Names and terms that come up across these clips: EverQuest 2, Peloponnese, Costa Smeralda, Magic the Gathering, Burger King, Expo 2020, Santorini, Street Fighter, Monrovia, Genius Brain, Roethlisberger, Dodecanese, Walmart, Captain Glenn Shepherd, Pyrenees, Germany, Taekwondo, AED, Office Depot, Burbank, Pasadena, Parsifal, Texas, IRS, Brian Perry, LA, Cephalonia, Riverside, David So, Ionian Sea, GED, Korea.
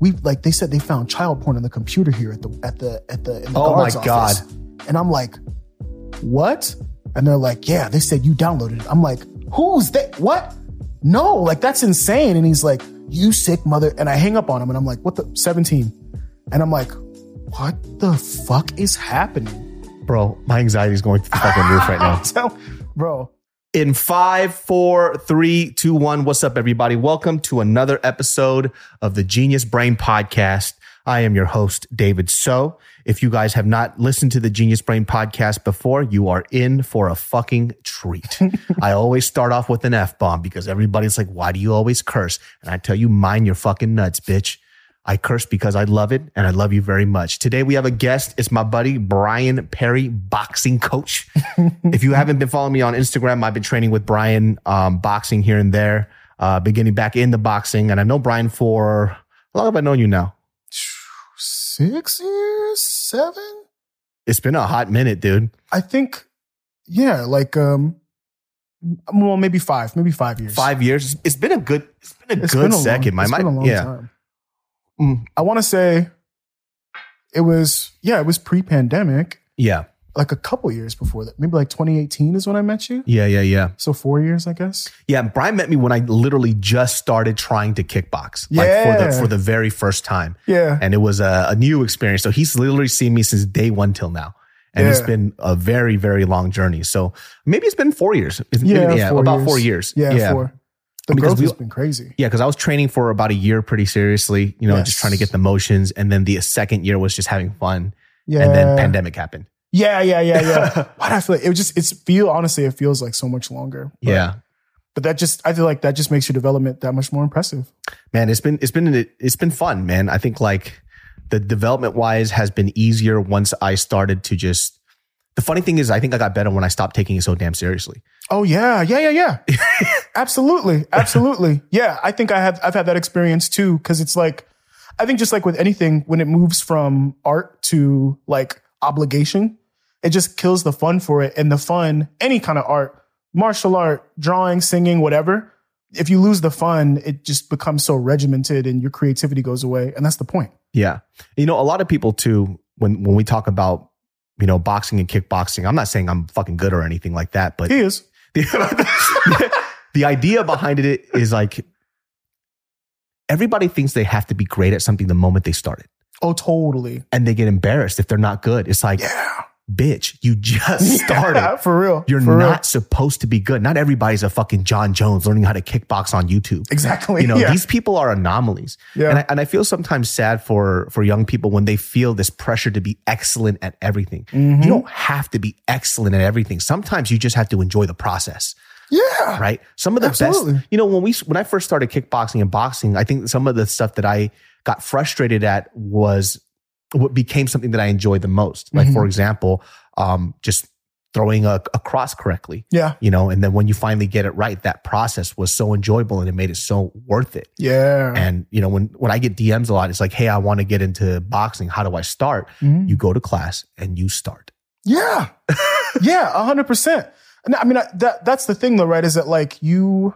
we like they said they found child porn on the computer here at the oh my God. Office." And I'm like, "What?" And they're like, "Yeah, they said you downloaded it." I'm like, "Who's that? What? No, like that's insane." And he's like, "You sick mother." And I hang up on him and I'm like, "What the 17?" And I'm like, "What the fuck is happening?" Bro, my anxiety is going to the fucking roof right now. Bro. In 5, 4, 3, 2, 1. What's up, everybody? Welcome to another episode of the Genius Brain Podcast. I am your host, David So. If you guys have not listened to the Genius Brain Podcast before, you are in for a fucking treat. I always start off with an F-bomb because everybody's like, "Why do you always curse?" And I tell you, mind your fucking nuts, bitch. I curse because I love it, and I love you very much. Today, we have a guest. It's my buddy, Brian Perry, boxing coach. If you haven't been following me on Instagram, I've been training with Brian boxing here and there, beginning back in the boxing. And I know Brian for, how long have I known you now? 6 years, 7? It's been a hot minute, dude. I think, yeah, like, well, maybe five years. 5 years. It's been a good second. It's been a long time. I want to say it was pre-pandemic. Yeah. Like a couple years before that. Maybe like 2018 is when I met you. Yeah. So 4 years, I guess. Yeah. Brian met me when I literally just started trying to kickbox. Yeah. Like for the very first time. Yeah. And it was a new experience. So he's literally seen me since day one till now. And yeah. It's been a very, very long journey. So maybe it's been 4 years. About four years. Yeah. 4 years. The growth has been crazy. Yeah, because I was training for about a year pretty seriously, just trying to get the motions. And then the second year was just having fun. Yeah. And then pandemic happened. Yeah. Why do I feel like it feels like so much longer. But, yeah. But I feel like that just makes your development that much more impressive. Man, it's been fun, man. I think like the development wise has been easier once I started to just. The funny thing is, I think I got better when I stopped taking it so damn seriously. Oh, yeah. Absolutely. Yeah, I think I've had that experience too, because it's like, I think just like with anything, when it moves from art to like obligation, it just kills the fun for it. And the fun, any kind of art, martial art, drawing, singing, whatever, if you lose the fun, it just becomes so regimented and your creativity goes away. And that's the point. Yeah. You know, a lot of people too, when we talk about, you know, boxing and kickboxing, I'm not saying I'm fucking good or anything like that, but he is. The idea behind it is like, everybody thinks they have to be great at something the moment they started. Oh, totally. And they get embarrassed if they're not good. It's like, yeah. Bitch, you just started. Yeah, for real. You're for not real. Supposed to be good. Not everybody's a fucking John Jones learning how to kickbox on YouTube. Exactly. You know, yeah. These people are anomalies. Yeah. And I feel sometimes sad for young people when they feel this pressure to be excellent at everything. Mm-hmm. You don't have to be excellent at everything. Sometimes you just have to enjoy the process. Yeah. Right? Some of the Absolutely. Best, you know, when I first started kickboxing and boxing, I think some of the stuff that I got frustrated at was what became something that I enjoyed the most. Like, mm-hmm. for example, just throwing a cross correctly. Yeah. You know, and then when you finally get it right, that process was so enjoyable and it made it so worth it. Yeah. And, you know, when I get DMs a lot, it's like, hey, I want to get into boxing. How do I start? Mm-hmm. You go to class and you start. Yeah. Yeah, 100%. And I mean, that's the thing though, right? Is that you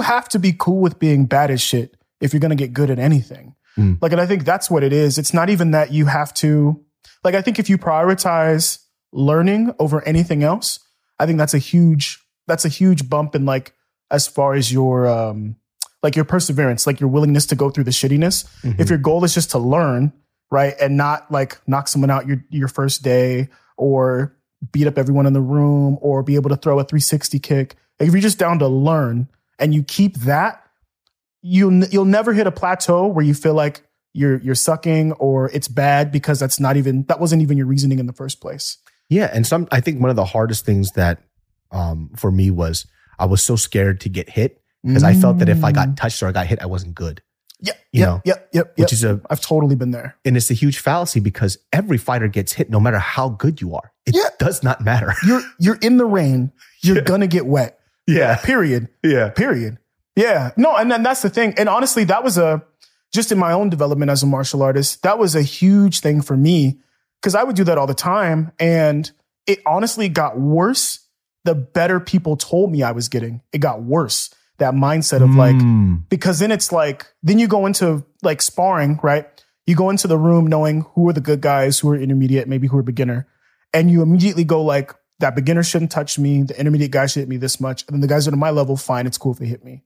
have to be cool with being bad as shit if you're going to get good at anything. Mm. Like, and I think that's what it is. It's not even that you have to, like, I think if you prioritize learning over anything else, I think that's a huge bump in like, as far as your perseverance, like your willingness to go through the shittiness. Mm-hmm. If your goal is just to learn, right. And not like knock someone out your first day or beat up everyone in the room or be able to throw a 360 kick. Like if you're just down to learn and you keep that, you'll never hit a plateau where you feel like you're sucking or it's bad because that wasn't even your reasoning in the first place. Yeah. And I think one of the hardest things that for me was I was so scared to get hit because I felt that if I got touched or I got hit, I wasn't good. Yeah. You know? Which is I've totally been there. And it's a huge fallacy because every fighter gets hit no matter how good you are. It does not matter. You're in the rain. You're going to get wet. Yeah. Period. Yeah. Period. Yeah. No. And then that's the thing. And honestly, that was just in my own development as a martial artist, that was a huge thing for me because I would do that all the time. And it honestly got worse. The better people told me I was getting, it got worse. That mindset of because then it's like, then you go into like sparring, right? You go into the room knowing who are the good guys, who are intermediate, maybe who are beginner. And you immediately go like, that beginner shouldn't touch me. The intermediate guy should hit me this much. And then the guys that are my level, fine, it's cool if they hit me.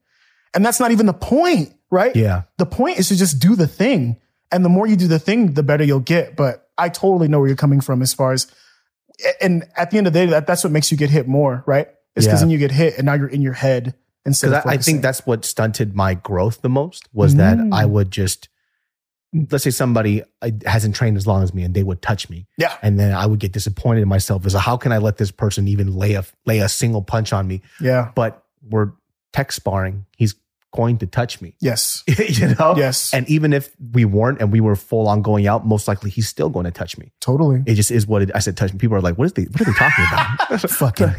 And that's not even the point, right? Yeah. The point is to just do the thing. And the more you do the thing, the better you'll get. But I totally know where you're coming from as far as, and at the end of the day, that's what makes you get hit more, right? It's because then you get hit and now you're in your head. Because I think that's what stunted my growth the most was that I would just, let's say somebody hasn't trained as long as me and they would touch me. Yeah. And then I would get disappointed in myself as how can I let this person even lay a single punch on me? Yeah. But we're tech sparring. He's going to touch me. Yes. You know? Yes. And even if we weren't and we were full on going out, most likely he's still going to touch me. Totally. It just is what I said touch me. People are like, what are they talking about? Fucking.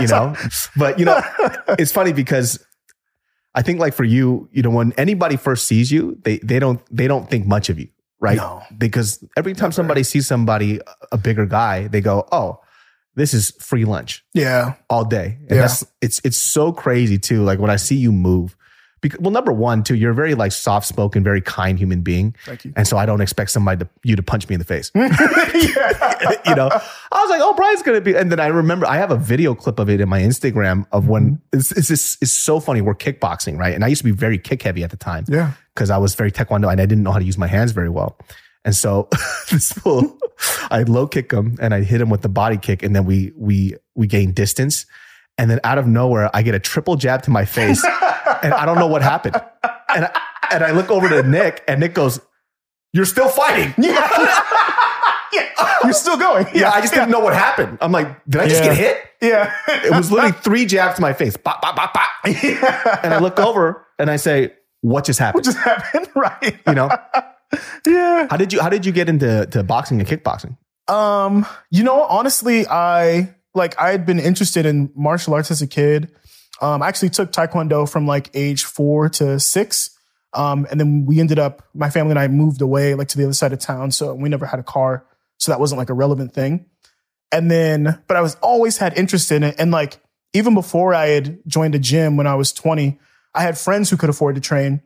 You know? But you know, it's funny because I think like for you, you know, when anybody first sees you, they don't think much of you, right? No. Because every time somebody sees somebody, a bigger guy, they go, oh, this is free lunch. Yeah. All day. And it's so crazy too. Like when I see you move, because, well, number one, too, you're a very like soft spoken, very kind human being. Thank you. And so I don't expect you to punch me in the face. You know, I was like, oh, Brian's going to be. And then I remember I have a video clip of it in my Instagram of when it's so funny. We're kickboxing. Right. And I used to be very kick heavy at the time. Yeah. Cause I was very taekwondo and I didn't know how to use my hands very well. And so this fool, I low kick him and I hit him with the body kick. And then we gain distance. And then out of nowhere, I get a triple jab to my face and I don't know what happened. And I look over to Nick and Nick goes, you're still fighting. Yeah. Yeah. You're still going. Yeah. I just didn't know what happened. I'm like, did I just get hit? Yeah. It was literally three jabs to my face. Bop, bop, bop, bop. Yeah. And I look over and I say, what just happened? What just happened? Right. You know? Yeah. How did you get into boxing and kickboxing? You know, honestly, I had been interested in martial arts as a kid. I actually took Taekwondo from like age 4 to 6. And then my family and I moved away like to the other side of town. So we never had a car. So that wasn't like a relevant thing. But I always had interest in it. And like, even before I had joined a gym when I was 20, I had friends who could afford to train.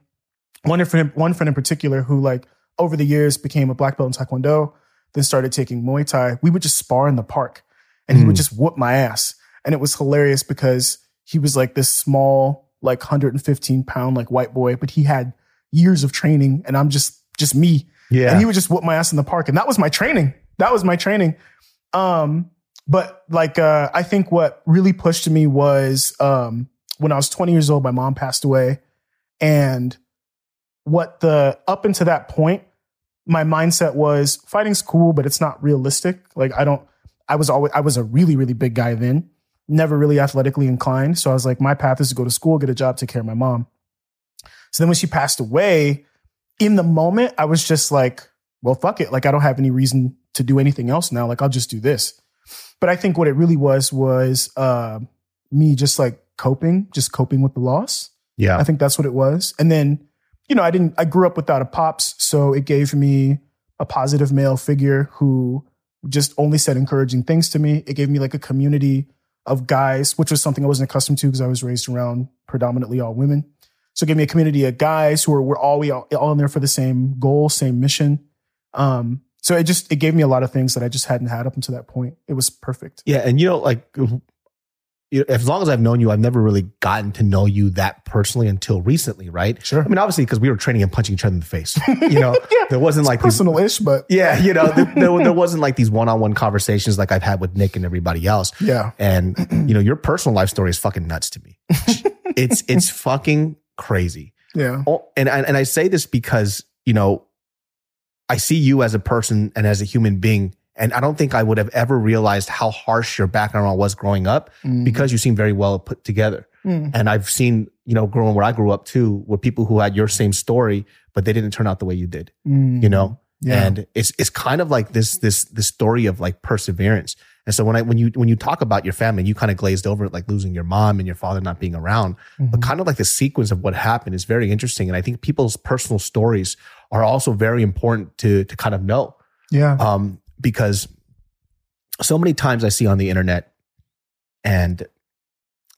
One friend in particular who, like, over the years became a black belt in Taekwondo, then started taking Muay Thai. We would just spar in the park and he would just whoop my ass. And it was hilarious because he was like this small, like 115 pound, like white boy, but he had years of training and I'm just me. Yeah. And he would just whoop my ass in the park. And that was my training. But like, I think what really pushed me was, when I was 20 years old, my mom passed away. And up until that point, my mindset was fighting's cool, but it's not realistic. Like I was a really, really big guy then, never really athletically inclined. So I was like, my path is to go to school, get a job, take care of my mom. So then when she passed away, in the moment, I was just like, well, fuck it. Like, I don't have any reason to do anything else now. Like, I'll just do this. But I think what it really was me just like coping with the loss. Yeah. I think that's what it was. And then, you know, I grew up without a pops. So it gave me a positive male figure who just only said encouraging things to me. It gave me like a community of guys, which was something I wasn't accustomed to because I was raised around predominantly all women. So it gave me a community of guys who were all in there for the same goal, same mission. So it gave me a lot of things that I just hadn't had up until that point. It was perfect. Yeah. And you know, like, as long as I've known you, I've never really gotten to know you that personally until recently, right? Sure. I mean, obviously, because we were training and punching each other in the face. You know, yeah, there wasn't like personal-ish, but yeah, you know, there wasn't like these one-on-one conversations like I've had with Nick and everybody else. Yeah. And you know, your personal life story is fucking nuts to me. It's fucking crazy. Yeah. Oh, and I say this because, you know, I see you as a person and as a human being, and I don't think I would have ever realized how harsh your background was growing up, because you seem very well put together. And I've seen, you know, growing where I grew up too, were people who had your same story, but they didn't turn out the way you did. You know? Yeah. And it's kind of like this story of like perseverance. And so when you talk about your family, you kind of glazed over it, like losing your mom and your father not being around, but kind of like the sequence of what happened is very interesting. And I think people's personal stories are also very important to kind of know. Yeah. Because so many times I see on the internet and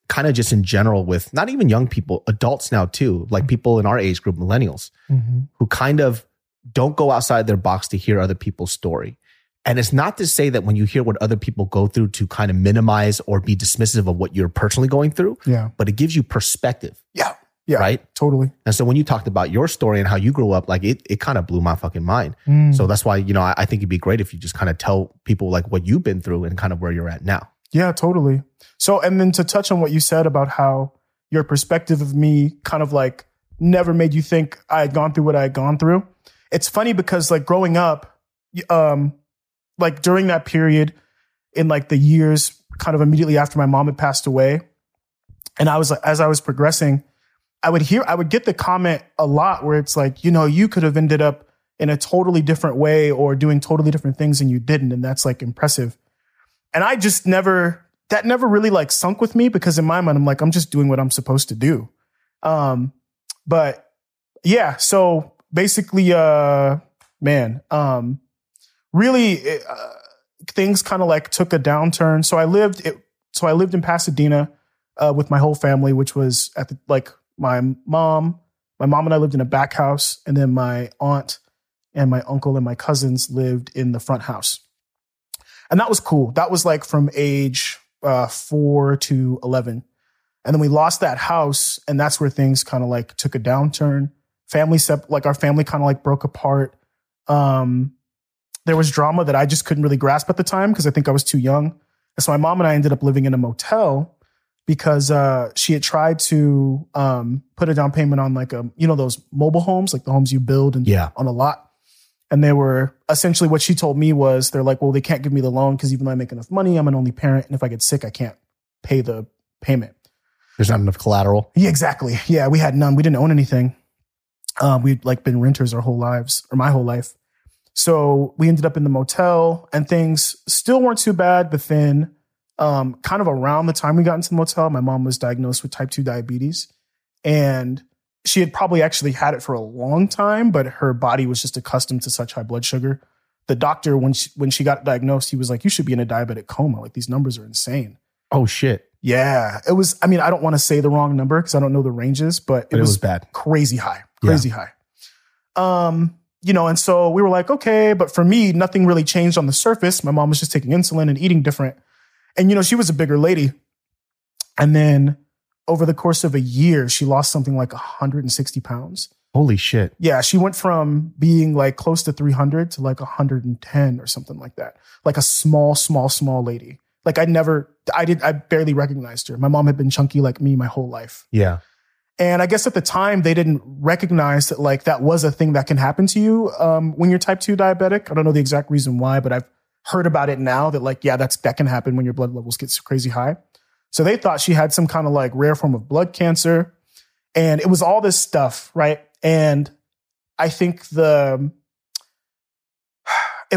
kind of just in general with not even young people, adults now too, like people in our age group, millennials, who kind of don't go outside their box to hear other people's story. And it's not to say that when you hear what other people go through to kind of minimize or be dismissive of what you're personally going through, yeah, but it gives you perspective. Yeah. Yeah, right? Totally. And so when you talked about your story and how you grew up, like it kind of blew my fucking mind. So that's why, you know, I think it'd be great if you just kind of tell people like what you've been through and kind of where you're at now. Yeah, totally. So, and then to touch on what you said about how your perspective of me kind of like never made you think I had gone through what I had gone through. It's funny because like growing up, like during that period in like the years kind of immediately after my mom had passed away, and I was like, as I was progressing, I would get the comment a lot where it's like, you know, you could have ended up in a totally different way or doing totally different things and you didn't. And that's like impressive. And I just that never really like sunk with me because in my mind, I'm like, I'm just doing what I'm supposed to do. But yeah, so basically, really things kind of like took a downturn. So I lived in Pasadena with my whole family, which was at the, like, my mom and I lived in a back house, and then my aunt and my uncle and my cousins lived in the front house. And that was cool. That was like from age 4 to 11. And then we lost that house, and that's where things kind of like took a downturn. Our family kind of like broke apart. There was drama that I just couldn't really grasp at the time because I think I was too young. And so my mom and I ended up living in a motel because she had tried to put a down payment on like a, you know, those mobile homes, like the homes you build and on a lot. And they were essentially, what she told me was, they're like, well, they can't give me the loan because even though I make enough money, I'm an only parent. And if I get sick, I can't pay the payment. There's not enough collateral. Yeah, exactly. Yeah, we had none. We didn't own anything. We'd like been renters my whole life. So we ended up in the motel and things still weren't too bad, but then kind of around the time we got into the motel, my mom was diagnosed with type 2 diabetes, and she had probably actually had it for a long time, but her body was just accustomed to such high blood sugar. The doctor, when she got diagnosed, he was like, you should be in a diabetic coma. Like, these numbers are insane. Oh shit. Yeah, it was. I mean, I don't want to say the wrong number because I don't know the ranges, but it was bad, crazy high. You know, and so we were like, okay, but for me, nothing really changed on the surface. My mom was just taking insulin and eating different, and you know, she was a bigger lady, and then over the course of a year, she lost something like 160 pounds. Holy shit! Yeah, she went from being like close to 300 to like 110 or something like that. Like a small lady. Like I barely recognized her. My mom had been chunky like me my whole life. Yeah. And I guess at the time they didn't recognize that like that was a thing that can happen to you when you're type 2 diabetic. I don't know the exact reason why, but I've heard about it now that like, yeah, that can happen when your blood levels get crazy high. So they thought she had some kind of like rare form of blood cancer, and it was all this stuff, right? And I think if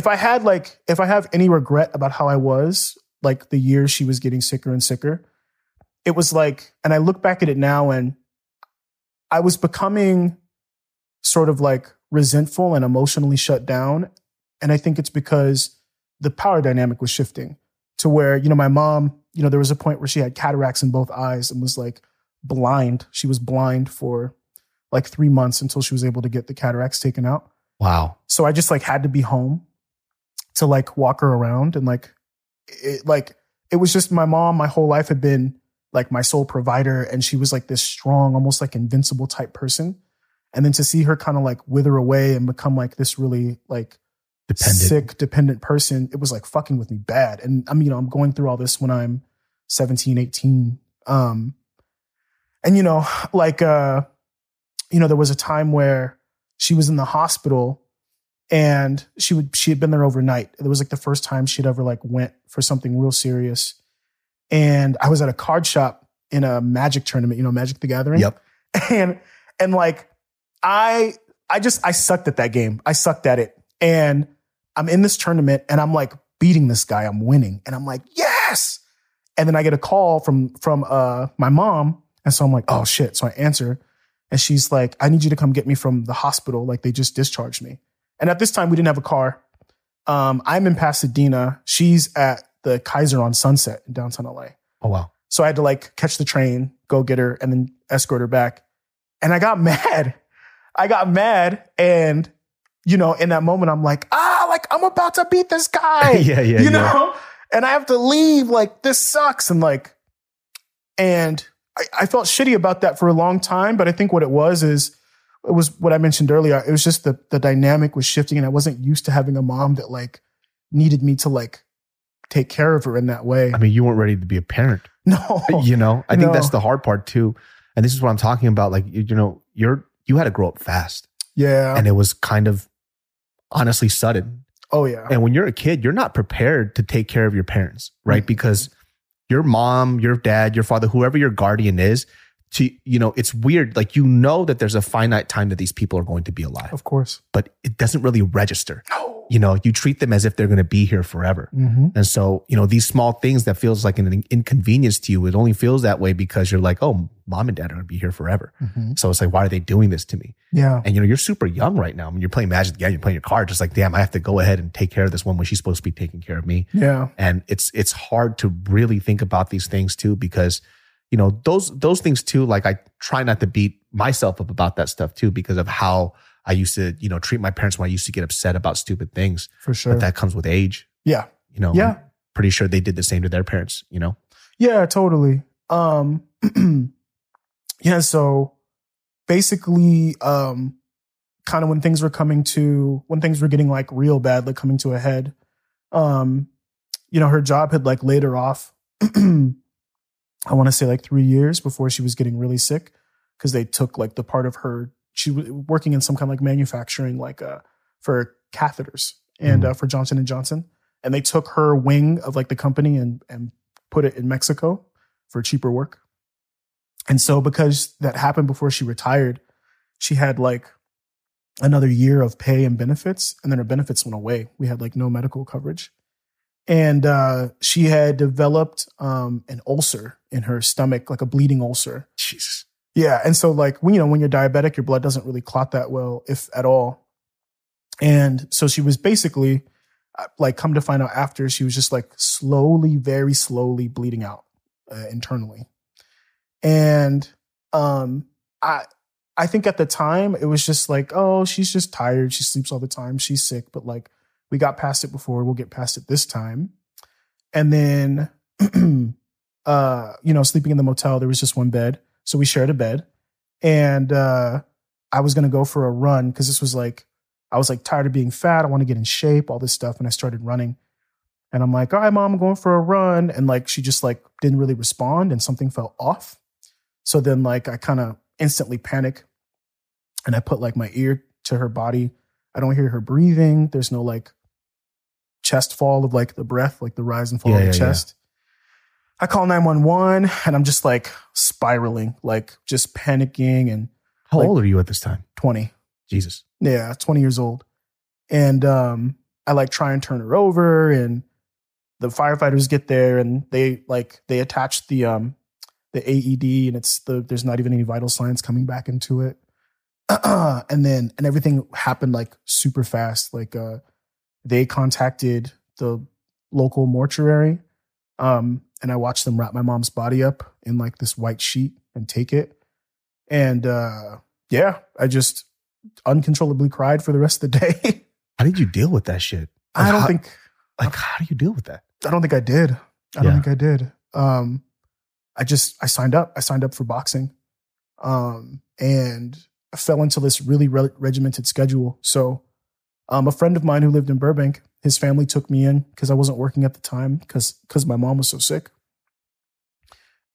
I have any regret about how I was, like the year she was getting sicker and sicker, it was like, and I look back at it now and I was becoming sort of like resentful and emotionally shut down. And I think it's because the power dynamic was shifting to where, you know, my mom, you know, there was a point where she had cataracts in both eyes and was like blind. She was blind for like 3 months until she was able to get the cataracts taken out. Wow. So I just like had to be home to like walk her around and like, it was just my mom my whole life had been like my sole provider, and she was like this strong, almost like invincible type person, and then to see her kind of like wither away and become like this really like dependent person, it was like fucking with me bad. And I mean, you know, I'm going through all this when I'm 17, 18, and you know, like you know, there was a time where she was in the hospital. And she had been there overnight. It was like the first time she'd ever like went for something real serious. And I was at a card shop in a Magic tournament, you know, Magic the Gathering. Yep. And like, I sucked at that game. I sucked at it. And I'm in this tournament and I'm like beating this guy. I'm winning. And I'm like, yes. And then I get a call from my mom. And so I'm like, oh shit. So I answer. And she's like, I need you to come get me from the hospital. Like they just discharged me. And at this time, we didn't have a car. I'm in Pasadena. She's at the Kaiser on Sunset in downtown LA. Oh, wow. So I had to like catch the train, go get her, and then escort her back. And I got mad. And, you know, in that moment, I'm like, I'm about to beat this guy. You know? And I have to leave. Like, this sucks. And like, and I felt shitty about that for a long time. But I think what it was is, it was what I mentioned earlier. It was just the dynamic was shifting, and I wasn't used to having a mom that like needed me to like take care of her in that way. I mean, you weren't ready to be a parent. No. You know, I think that's the hard part too. And this is what I'm talking about. Like, you know, you had to grow up fast. Yeah. And it was kind of honestly sudden. Oh yeah. And when you're a kid, you're not prepared to take care of your parents, right? Mm-hmm. Because your mom, your dad, your father, whoever your guardian is, you know, it's weird. Like, you know that there's a finite time that these people are going to be alive. Of course. But it doesn't really register. No. You know, you treat them as if they're going to be here forever. Mm-hmm. And so, you know, these small things that feels like an inconvenience to you, it only feels that way because you're like, oh, mom and dad are going to be here forever. Mm-hmm. So it's like, why are they doing this to me? Yeah. And, you know, you're super young right now. I mean, you're playing Magic the Gathering, you're playing your cards. It's like, damn, I have to go ahead and take care of this one when she's supposed to be taking care of me. Yeah. And it's hard to really think about these things too, because you know, those things too, like I try not to beat myself up about that stuff too, because of how I used to, you know, treat my parents when I used to get upset about stupid things. For sure. But that comes with age. Yeah. You know, yeah. I'm pretty sure they did the same to their parents, you know? Yeah, totally. Yeah. So basically, kind of when things were getting like real bad, like coming to a head, you know, her job had like laid her off. I want to say like 3 years before she was getting really sick, because they took like the part of her, she was working in some kind of like manufacturing, like for catheters and for Johnson & Johnson. And they took her wing of like the company and put it in Mexico for cheaper work. And so because that happened before she retired, she had like another year of pay and benefits, and then her benefits went away. We had like no medical coverage. And she had developed an ulcer in her stomach, like a bleeding ulcer. Jesus. Yeah. And so like, when, you know, when you're diabetic, your blood doesn't really clot that well, if at all. And so she was basically like, come to find out after, she was just like slowly, very slowly bleeding out internally. And I think at the time it was just like, oh, she's just tired. She sleeps all the time. She's sick. But like, we got past it before. We'll get past it this time. And then, sleeping in the motel, there was just one bed. So we shared a bed. And I was going to go for a run because this was like, I was like tired of being fat. I want to get in shape, all this stuff. And I started running. And I'm like, all right, Mom, I'm going for a run. And like, she just like didn't really respond and something felt off. So then like, I kind of instantly panic and I put like my ear to her body. I don't hear her breathing. There's no like chest fall of like the breath, like the rise and fall of the chest. I call 911 and I'm just like spiraling, like just panicking. And how old are you at this time? 20. Jesus. Yeah. 20 years old. And, I like try and turn her over, and the firefighters get there and they attach the AED, and there's not even any vital signs coming back into it. And everything happened like super fast. Like, they contacted the local mortuary. And I watched them wrap my mom's body up in like this white sheet and take it. And, I just uncontrollably cried for the rest of the day. How did you deal with that shit? How do you deal with that? I don't think I did. I don't think I did. I signed up. I signed up for boxing. And I fell into this really regimented schedule. So a friend of mine who lived in Burbank, his family took me in because I wasn't working at the time because my mom was so sick.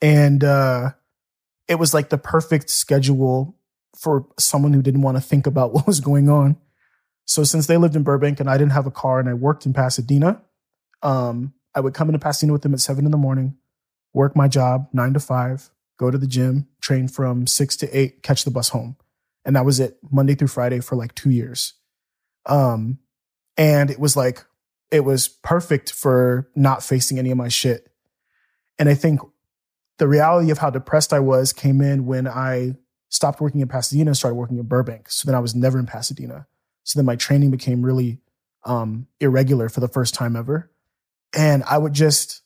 And it was like the perfect schedule for someone who didn't want to think about what was going on. So since they lived in Burbank and I didn't have a car and I worked in Pasadena, I would come into Pasadena with them at 7 a.m, work my job 9 to 5, go to the gym, train from 6 to 8, catch the bus home. And that was it Monday through Friday for like 2 years. And it was perfect for not facing any of my shit. And I think the reality of how depressed I was came in when I stopped working in Pasadena and started working in Burbank. So then I was never in Pasadena. So then my training became really irregular for the first time ever. And I would just,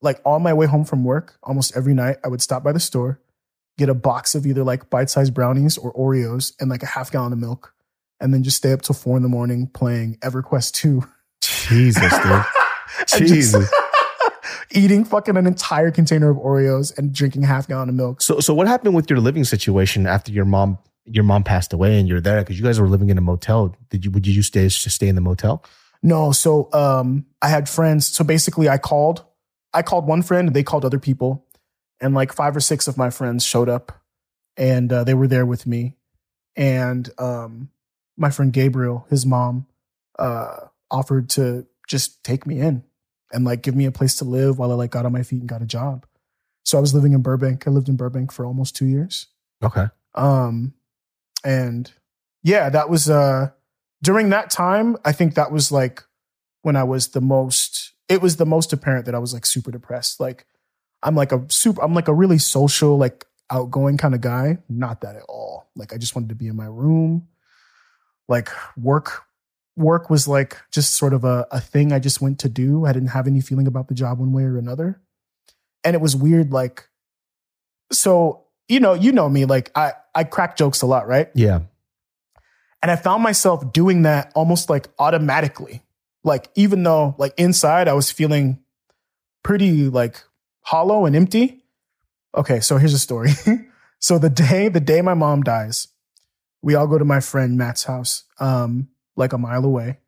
like on my way home from work, almost every night, I would stop by the store, get a box of either like bite-sized brownies or Oreos and like a half gallon of milk, and then just stay up till 4 a.m. playing EverQuest 2. Jesus, dude. Jesus. Eating fucking an entire container of Oreos and drinking half gallon of milk. So what happened with your living situation after your mom passed away and you're there? Because you guys were living in a motel. Would you stay in the motel? No. So I had friends. So basically I called one friend and they called other people. And like 5 or 6 of my friends showed up and they were there with me. And my friend Gabriel, his mom, offered to just take me in and like give me a place to live while I like got on my feet and got a job. So I was living in Burbank. I lived in Burbank for almost 2 years. Okay. That was during that time, I think that was like when it was the most apparent that I was like super depressed. Like I'm like a really social, like outgoing kind of guy. Not that at all. Like I just wanted to be in my room. Like work was like just sort of a thing I just went to do. I didn't have any feeling about the job one way or another. And it was weird. Like, so, you know me, like I crack jokes a lot, right? Yeah. And I found myself doing that almost like automatically. Like, even though like inside I was feeling pretty like hollow and empty. Okay. So here's a story. So the day my mom dies, we all go to my friend Matt's house, like a mile away,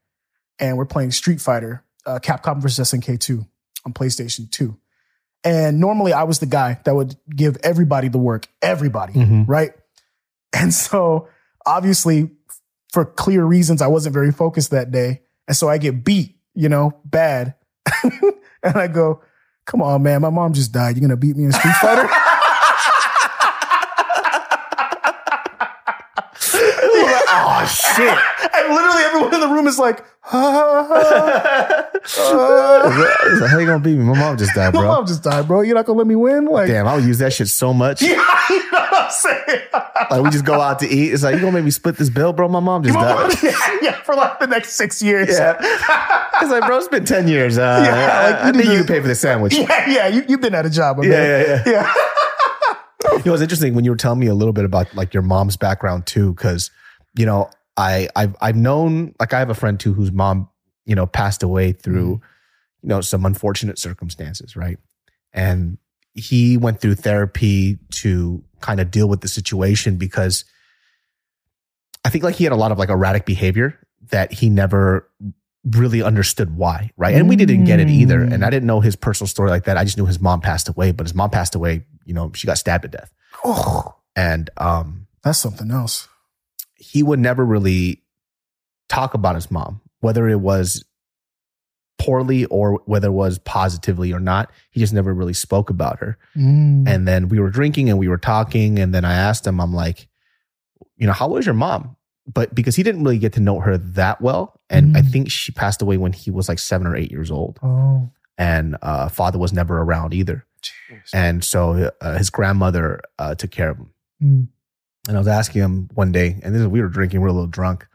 and we're playing Street Fighter, Capcom versus SNK2 on PlayStation 2. And normally I was the guy that would give everybody the work, mm-hmm. right? And so obviously for clear reasons, I wasn't very focused that day. And so I get beat, bad. And I go, come on, man, my mom just died. You're going to beat me in Street Fighter? Oh, shit. And literally everyone in the room is like, how you gonna beat me? My mom just died, bro. You're not gonna let me win? Like, damn, I would use that shit so much. Yeah, I'm saying? Like, we just go out to eat. It's like, you gonna make me split this bill, bro? My mom just died. Yeah, for like the next 6 years. Yeah. It's like, bro, it's been 10 years. Like, I think you can pay for the sandwich. Yeah, you've been out of job. You know, it's interesting when you were telling me a little bit about like your mom's background too, because, you know, I've known, like, I have a friend too whose mom, you know, passed away through, you know, some unfortunate circumstances, right? And he went through therapy to kind of deal with the situation, because I think like he had a lot of like erratic behavior that he never really understood why, right? And we didn't get it either. And I didn't know his personal story like that. I just knew his mom passed away, but his mom passed away, you know, she got stabbed to death. Oh, and that's something else. He would never really talk about his mom, whether it was poorly or whether it was positively or not. He just never really spoke about her. And then we were drinking and we were talking. And then I asked him, I'm like, you know, how was your mom? But because he didn't really get to know her that well. And I think she passed away when he was like 7 or 8 years old. Oh. And father was never around either. Jeez. And so his grandmother took care of him. And I was asking him one day, and this is, we were drinking, we were a little drunk.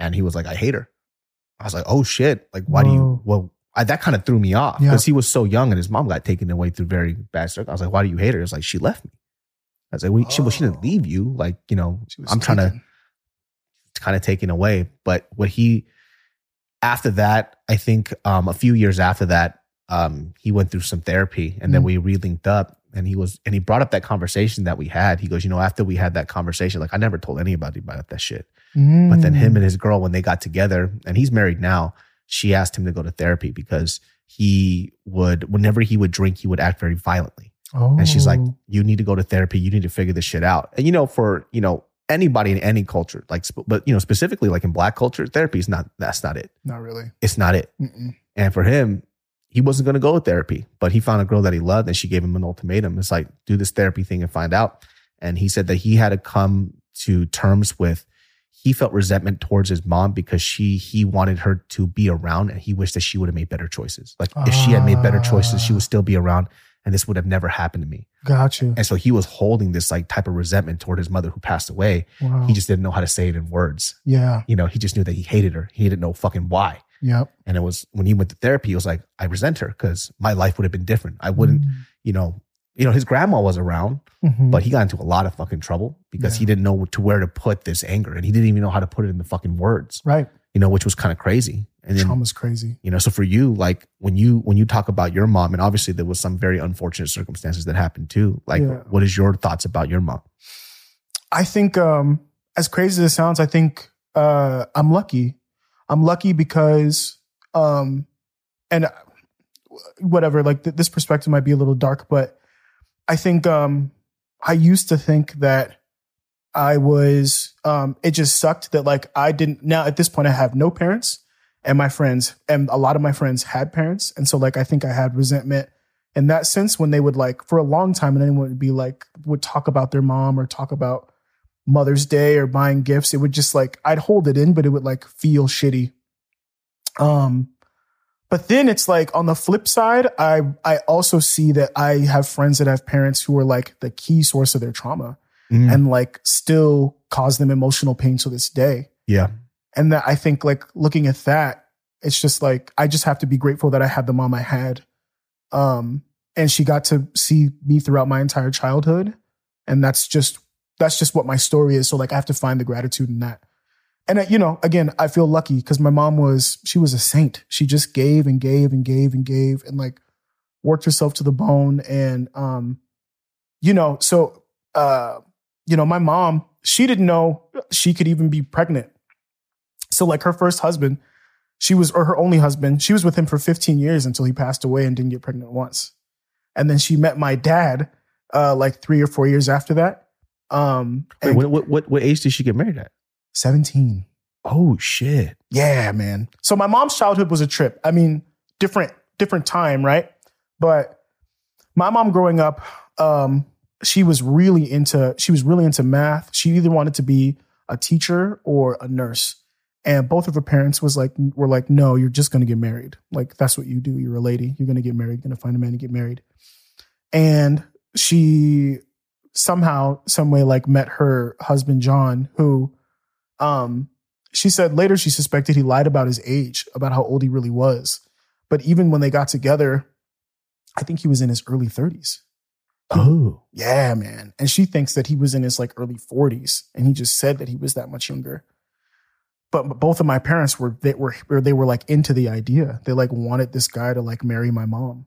And he was like, I hate her. I was like, oh shit. Like, why do you, that kind of threw me off, because he was so young and his mom got taken away through very bad stuff. I was like, why do you hate her? It's like, she left me. I was like, she didn't leave you. Like, you know, I'm trying to kind of taken away. But what he, after that, I think a few years after that, he went through some therapy, and then we re-linked up, and he brought up that conversation that we had. He goes, you know, after we had that conversation, like, I never told anybody about that shit. But then him and his girl, when they got together, and he's married now, she asked him to go to therapy because he would, whenever he would drink, he would act very violently. Oh. And she's like, you need to go to therapy. You need to figure this shit out. And, you know, for, you know, anybody in any culture, like, but, you know, specifically like in Black culture, therapy is not, that's not it. Not really. It's not it. Mm-mm. And for him, he wasn't going to go to therapy, but he found a girl that he loved, and she gave him an ultimatum. It's like, do this therapy thing and find out. And he said that he had to come to terms with, he felt resentment towards his mom because he wanted her to be around, and he wished that she would have made better choices. Like, if she had made better choices, she would still be around, and this would have never happened to me. Got you. And so he was holding this like type of resentment toward his mother who passed away. Wow. He just didn't know how to say it in words. Yeah. You know, he just knew that he hated her. He didn't know fucking why. Yep. And it was when he went to therapy, he was like, I resent her because my life would have been different. I wouldn't, you know, his grandma was around, but he got into a lot of fucking trouble because he didn't know where to put this anger, and he didn't even know how to put it in the fucking words. Right. You know, which was kind of crazy. And then, trauma's crazy. You know, so for you, like when you talk about your mom, and obviously there was some very unfortunate circumstances that happened too. Like, what is your thoughts about your mom? I think, as crazy as it sounds, I think I'm lucky. I'm lucky because, and whatever, like this perspective might be a little dark, but I think I used to think that I was, it just sucked that like I didn't, now at this point I have no parents, and my friends, and a lot of my friends had parents. And so like, I think I had resentment in that sense when they would like, for a long time, and anyone would be like, would talk about their mom or talk about Mother's Day or buying gifts, it would just like, I'd hold it in, but it would like feel shitty. But then it's like on the flip side, I also see that I have friends that have parents who are like the key source of their trauma and like still cause them emotional pain to this day. Yeah. And that I think like looking at that, it's just like, I just have to be grateful that I had the mom I had. And she got to see me throughout my entire childhood. And that's just what my story is. So like, I have to find the gratitude in that. And you know, again, I feel lucky because my mom she was a saint. She just gave and gave and gave and gave and like worked herself to the bone. And, you know, so, you know, my mom, she didn't know she could even be pregnant. So like her first husband, her only husband, she was with him for 15 years until he passed away and didn't get pregnant once. And then she met my dad, like 3 or 4 years after that. Wait, what age did she get married at? 17. Oh shit. Yeah, man. So my mom's childhood was a trip. I mean, different time, right? But my mom growing up, she was really into math. She either wanted to be a teacher or a nurse. And both of her parents were like, no, you're just going to get married. Like, that's what you do. You're a lady. You're going to get married. You're going to find a man and get married. And she somehow, some way, like met her husband, John, who she said later she suspected he lied about his age, about how old he really was. But even when they got together, I think he was in his early 30s. Oh, yeah, man. And she thinks that he was in his like early 40s. And he just said that he was that much younger. But both of my parents were like into the idea. They like wanted this guy to like marry my mom.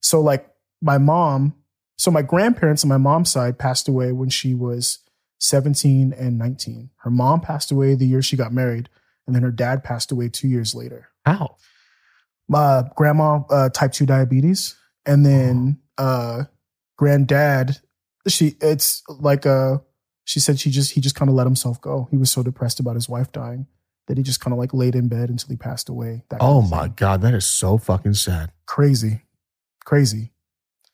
So like so my grandparents on my mom's side passed away when she was 17 and 19. Her mom passed away the year she got married. And then her dad passed away 2 years later. Wow. My grandma, type 2 diabetes. And then granddad, she said he just kind of let himself go. He was so depressed about his wife dying that he just kind of like laid in bed until he passed away. Oh my God, that is so fucking sad. Crazy.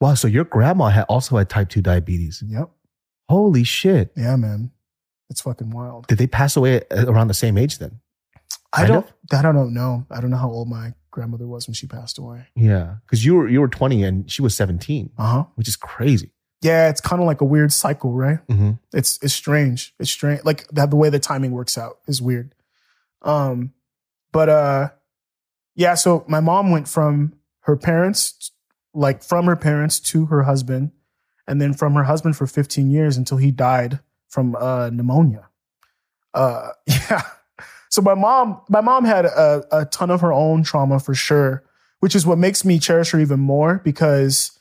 Wow, so your grandma also had type 2 diabetes. Yep. Holy shit. Yeah, man. It's fucking wild. Did they pass away around the same age then? I don't know. I don't know how old my grandmother was when she passed away. Yeah, because you were 20 and she was 17, which is crazy. Yeah, it's kind of like a weird cycle, right? Mm-hmm. It's strange. It's strange. Like that, the way the timing works out is weird. Yeah, so my mom went from her parents to her husband, and then from her husband for 15 years until he died from pneumonia. Yeah. So my mom had a ton of her own trauma for sure, which is what makes me cherish her even more, because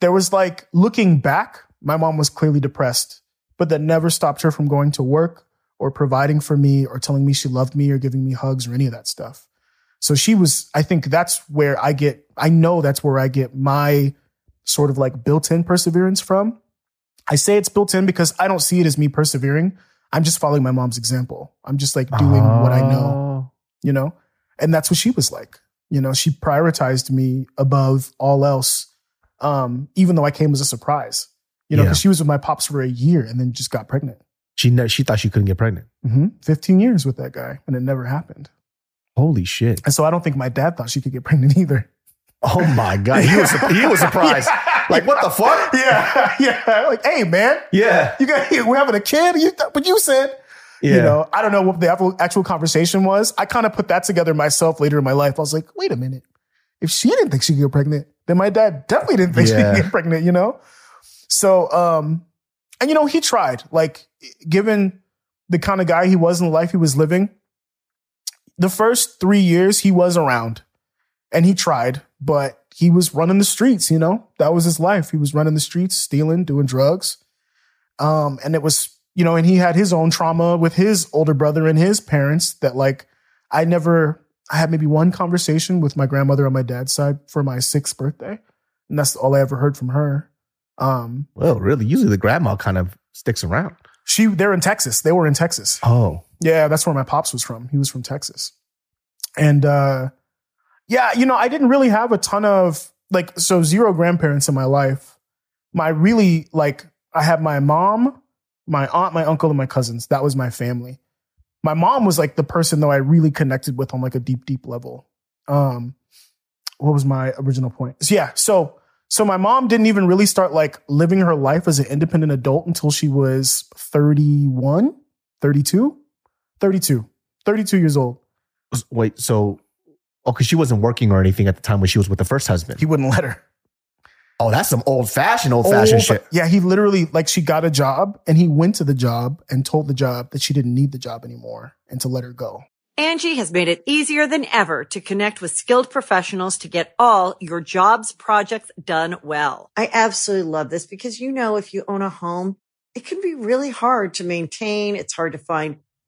there was like, looking back, my mom was clearly depressed, but that never stopped her from going to work or providing for me or telling me she loved me or giving me hugs or any of that stuff. So I know that's where I get my sort of like built-in perseverance from. I say it's built-in because I don't see it as me persevering. I'm just following my mom's example. I'm just like doing what I know, you know? And that's what she was like. You know, she prioritized me above all else, even though I came as a surprise, you know, because she was with my pops for a year and then just got pregnant. She thought she couldn't get pregnant. Mm-hmm. 15 years with that guy and it never happened. Holy shit. And so I don't think my dad thought she could get pregnant either. Oh my God. He was surprised. Yeah. Like, what the fuck? Yeah. Yeah. Like, hey man. Yeah. We're having a kid. But you said, you know, I don't know what the actual conversation was. I kind of put that together myself later in my life. I was like, wait a minute. If she didn't think she could get pregnant, then my dad definitely didn't think she could get pregnant, you know? So, and you know, he tried, like given the kind of guy he was in the life he was living, the first 3 years he was around and he tried. But he was running the streets, you know, that was his life. He was running the streets, stealing, doing drugs. And it was, you know, and he had his own trauma with his older brother and his parents that like, I had maybe one conversation with my grandmother on my dad's side for my 6th birthday. And that's all I ever heard from her. Well, really, usually the grandma kind of sticks around. They're in Texas. They were in Texas. Oh yeah. That's where my pops was from. He was from Texas. And, yeah, you know, I didn't really have a ton of like, so zero grandparents in my life. I had my mom, my aunt, my uncle, and my cousins. That was my family. My mom was like the person though I really connected with on like a deep, deep level. What was my original point? Yeah. So my mom didn't even really start like living her life as an independent adult until she was 32 years old. Wait, so. Oh, because she wasn't working or anything at the time when she was with the first husband. He wouldn't let her. Oh, that's some old-fashioned shit. Yeah, he literally, like, she got a job and he went to the job and told the job that she didn't need the job anymore and to let her go. Angie has made it easier than ever to connect with skilled professionals to get all your jobs projects done well. I absolutely love this because, you know, if you own a home, it can be really hard to maintain. It's hard to find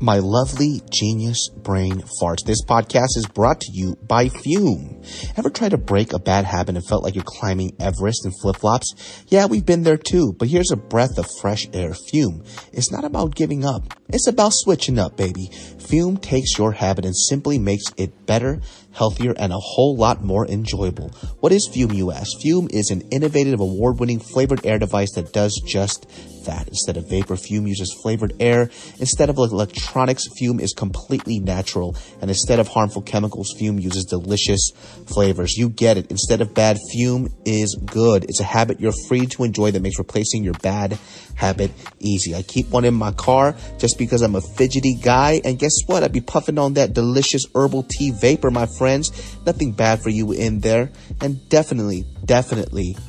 My lovely genius brain farts. This podcast is brought to you by Fume. Ever try to break a bad habit and felt like you're climbing Everest in flip-flops? Yeah, we've been there too, but here's a breath of fresh air. Fume. It's not about giving up. It's about switching up, baby. Fume takes your habit and simply makes it better, healthier, and a whole lot more enjoyable. What is Fume, you ask? Fume is an innovative, award-winning flavored air device that does just that. Instead of vapor, Fume uses flavored air. Instead of electronics, Fume is completely natural. And instead of harmful chemicals, Fume uses delicious flavors. You get it. Instead of bad, Fume is good. It's a habit you're free to enjoy that makes replacing your bad habit easy. I keep one in my car just because I'm a fidgety guy. And guess what? I'd be puffing on that delicious herbal tea vapor, my friends. Nothing bad for you in there. And definitely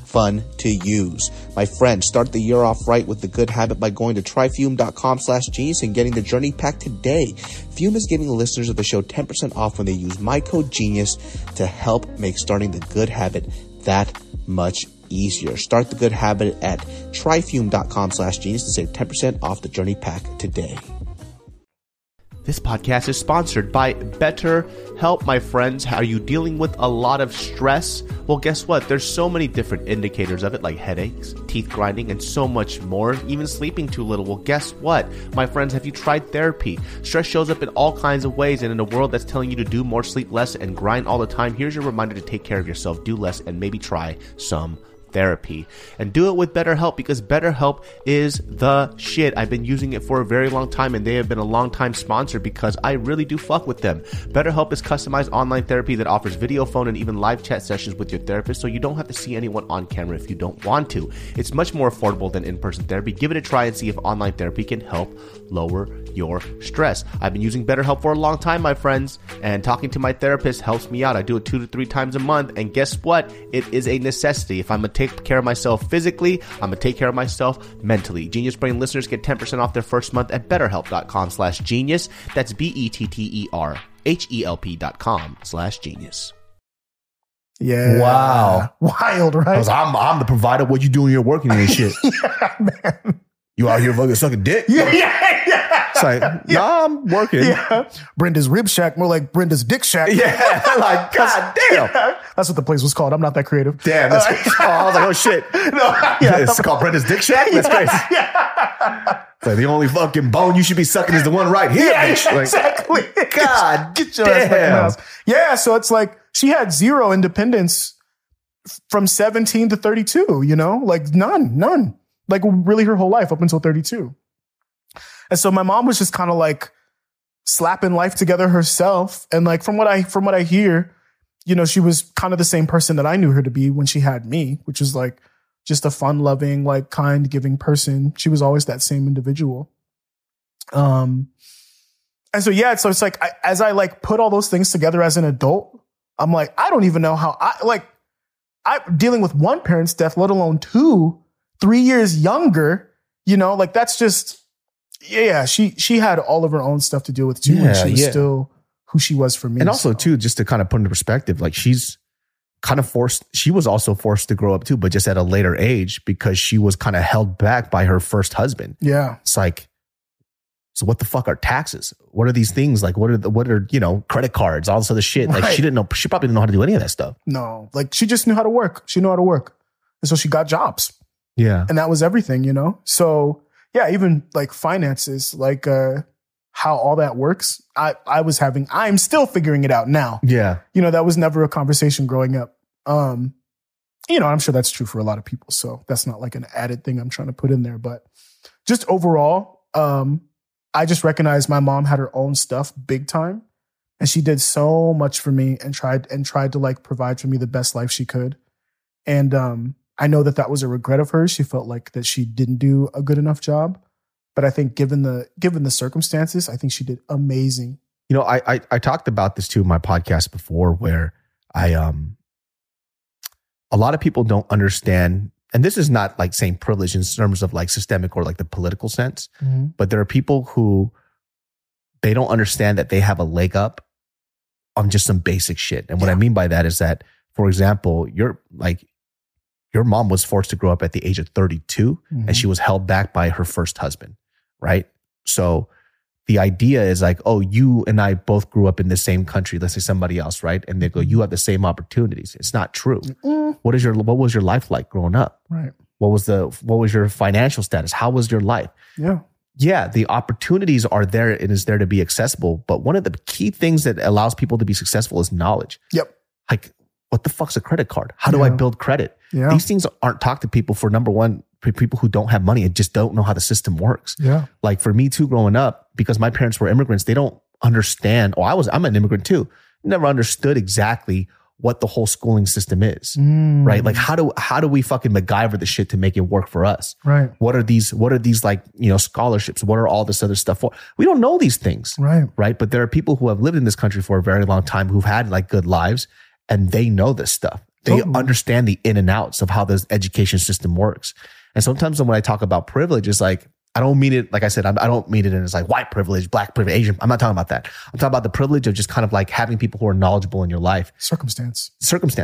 fun to use. My friends, start the year off right with the good habit by going to tryfume.com/genius and getting the journey pack today. Fume is giving the listeners of the show 10% off when they use my code genius to help make starting the good habit that much easier. Start the good habit at tryfume.com/genius to save 10% off the journey pack today. This podcast is sponsored by BetterHelp, my friends. Are you dealing with a lot of stress? Well, guess what? There's so many different indicators of it, like headaches, teeth grinding, and so much more, even sleeping too little. Well, guess what? My friends, have you tried therapy? Stress shows up in all kinds of ways, and in a world that's telling you to do more, sleep less, and grind all the time, here's your reminder to take care of yourself, do less, and maybe try some therapy. And do it with BetterHelp, because BetterHelp is the shit. I've been using it for a very long time, and they have been a long time sponsor because I really do fuck with them. BetterHelp is customized online therapy that offers video, phone, and even live chat sessions with your therapist, so you don't have to see anyone on camera if you don't want to. It's much more affordable than in-person therapy. Give it a try and see if online therapy can help lower your stress. I've been using BetterHelp for a long time, my friends, and talking to my therapist helps me out. I do it 2 to 3 times a month, and guess what? It is a necessity. If I'm a take care of myself physically, I'm going to take care of myself mentally. Genius Brain listeners get 10% off their first month at betterhelp.com/genius. That's BetterHelp.com/genius. Yeah. Wow. Wild, right? Because I'm the provider. What you doing here working and shit? Yeah, man. You out here fucking sucking dick? Yeah. It's like, nah, I'm working. Yeah. Brenda's Rib Shack, more like Brenda's Dick Shack. Yeah, like, god damn. Yeah. That's what the place was called. I'm not that creative. Damn. That's I was like, oh shit. No, yeah. It's called Brenda's Dick Shack? That's crazy. Yeah. It's like, the only fucking bone you should be sucking is the one right here, bitch. Yeah, like, exactly. God, get your ass back in the house. Yeah, so it's like, she had zero independence from 17 to 32, you know? Like, none. Like really her whole life up until 32. And so my mom was just kind of like slapping life together herself. And like, from what I hear, you know, she was kind of the same person that I knew her to be when she had me, which is like just a fun, loving, like kind, giving person. She was always that same individual. And so, yeah, so it's like, as I like put all those things together as an adult, I'm like, I don't even know how I'm dealing with one parent's death, let alone 2, 3 years younger, you know, like that's just, yeah, she had all of her own stuff to deal with too. And she was still who she was for me. And also too, just to kind of put into perspective, like she was also forced to grow up too, but just at a later age because she was kind of held back by her first husband. Yeah. It's like, so what the fuck are taxes? What are these things? Like what are, you know, credit cards, all this other shit. Like she probably didn't know how to do any of that stuff. No, like she just knew how to work. She knew how to work. And so she got jobs. Yeah. And that was everything, you know? So yeah, even like finances, like how all that works. I'm still figuring it out now. Yeah. You know, that was never a conversation growing up. You know, I'm sure that's true for a lot of people. So that's not like an added thing I'm trying to put in there, but just overall, I just recognized my mom had her own stuff big time and she did so much for me and tried to like provide for me the best life she could. And, I know that was a regret of hers. She felt like that she didn't do a good enough job, but I think given the circumstances, I think she did amazing. You know, I talked about this too in my podcast before, where a lot of people don't understand and this is not like saying privilege in terms of like systemic or like the political sense, mm-hmm. but there are people who they don't understand that they have a leg up on just some basic shit. And what I mean by that is that, for example, your mom was forced to grow up at the age of 32 mm-hmm. and she was held back by her first husband, right? So the idea is like, oh, you and I both grew up in the same country. Let's say somebody else, right? And they go, you have the same opportunities. It's not true. Mm-hmm. What was your life like growing up? Right. What was your financial status? How was your life? Yeah. Yeah, the opportunities are there and is there to be accessible. But one of the key things that allows people to be successful is knowledge. Yep. Like, what the fuck's a credit card? How do I build credit? Yeah. These things aren't taught to people for, number one, people who don't have money and just don't know how the system works. Yeah. Like for me too, growing up, because my parents were immigrants, they don't understand. Oh, I'm an immigrant too. Never understood exactly what the whole schooling system is, right? Like how do we fucking MacGyver the shit to make it work for us? Right. What are these like, scholarships? What are all this other stuff for? We don't know these things, right? But there are people who have lived in this country for a very long time who've had like good lives and they know this stuff. They understand the in and outs of how this education system works. And sometimes when I talk about privilege, it's like, I don't mean it, like I said, I don't mean it in it's like white privilege, black privilege, Asian. I'm not talking about that. I'm talking about the privilege of just kind of like having people who are knowledgeable in your life. Circumstance.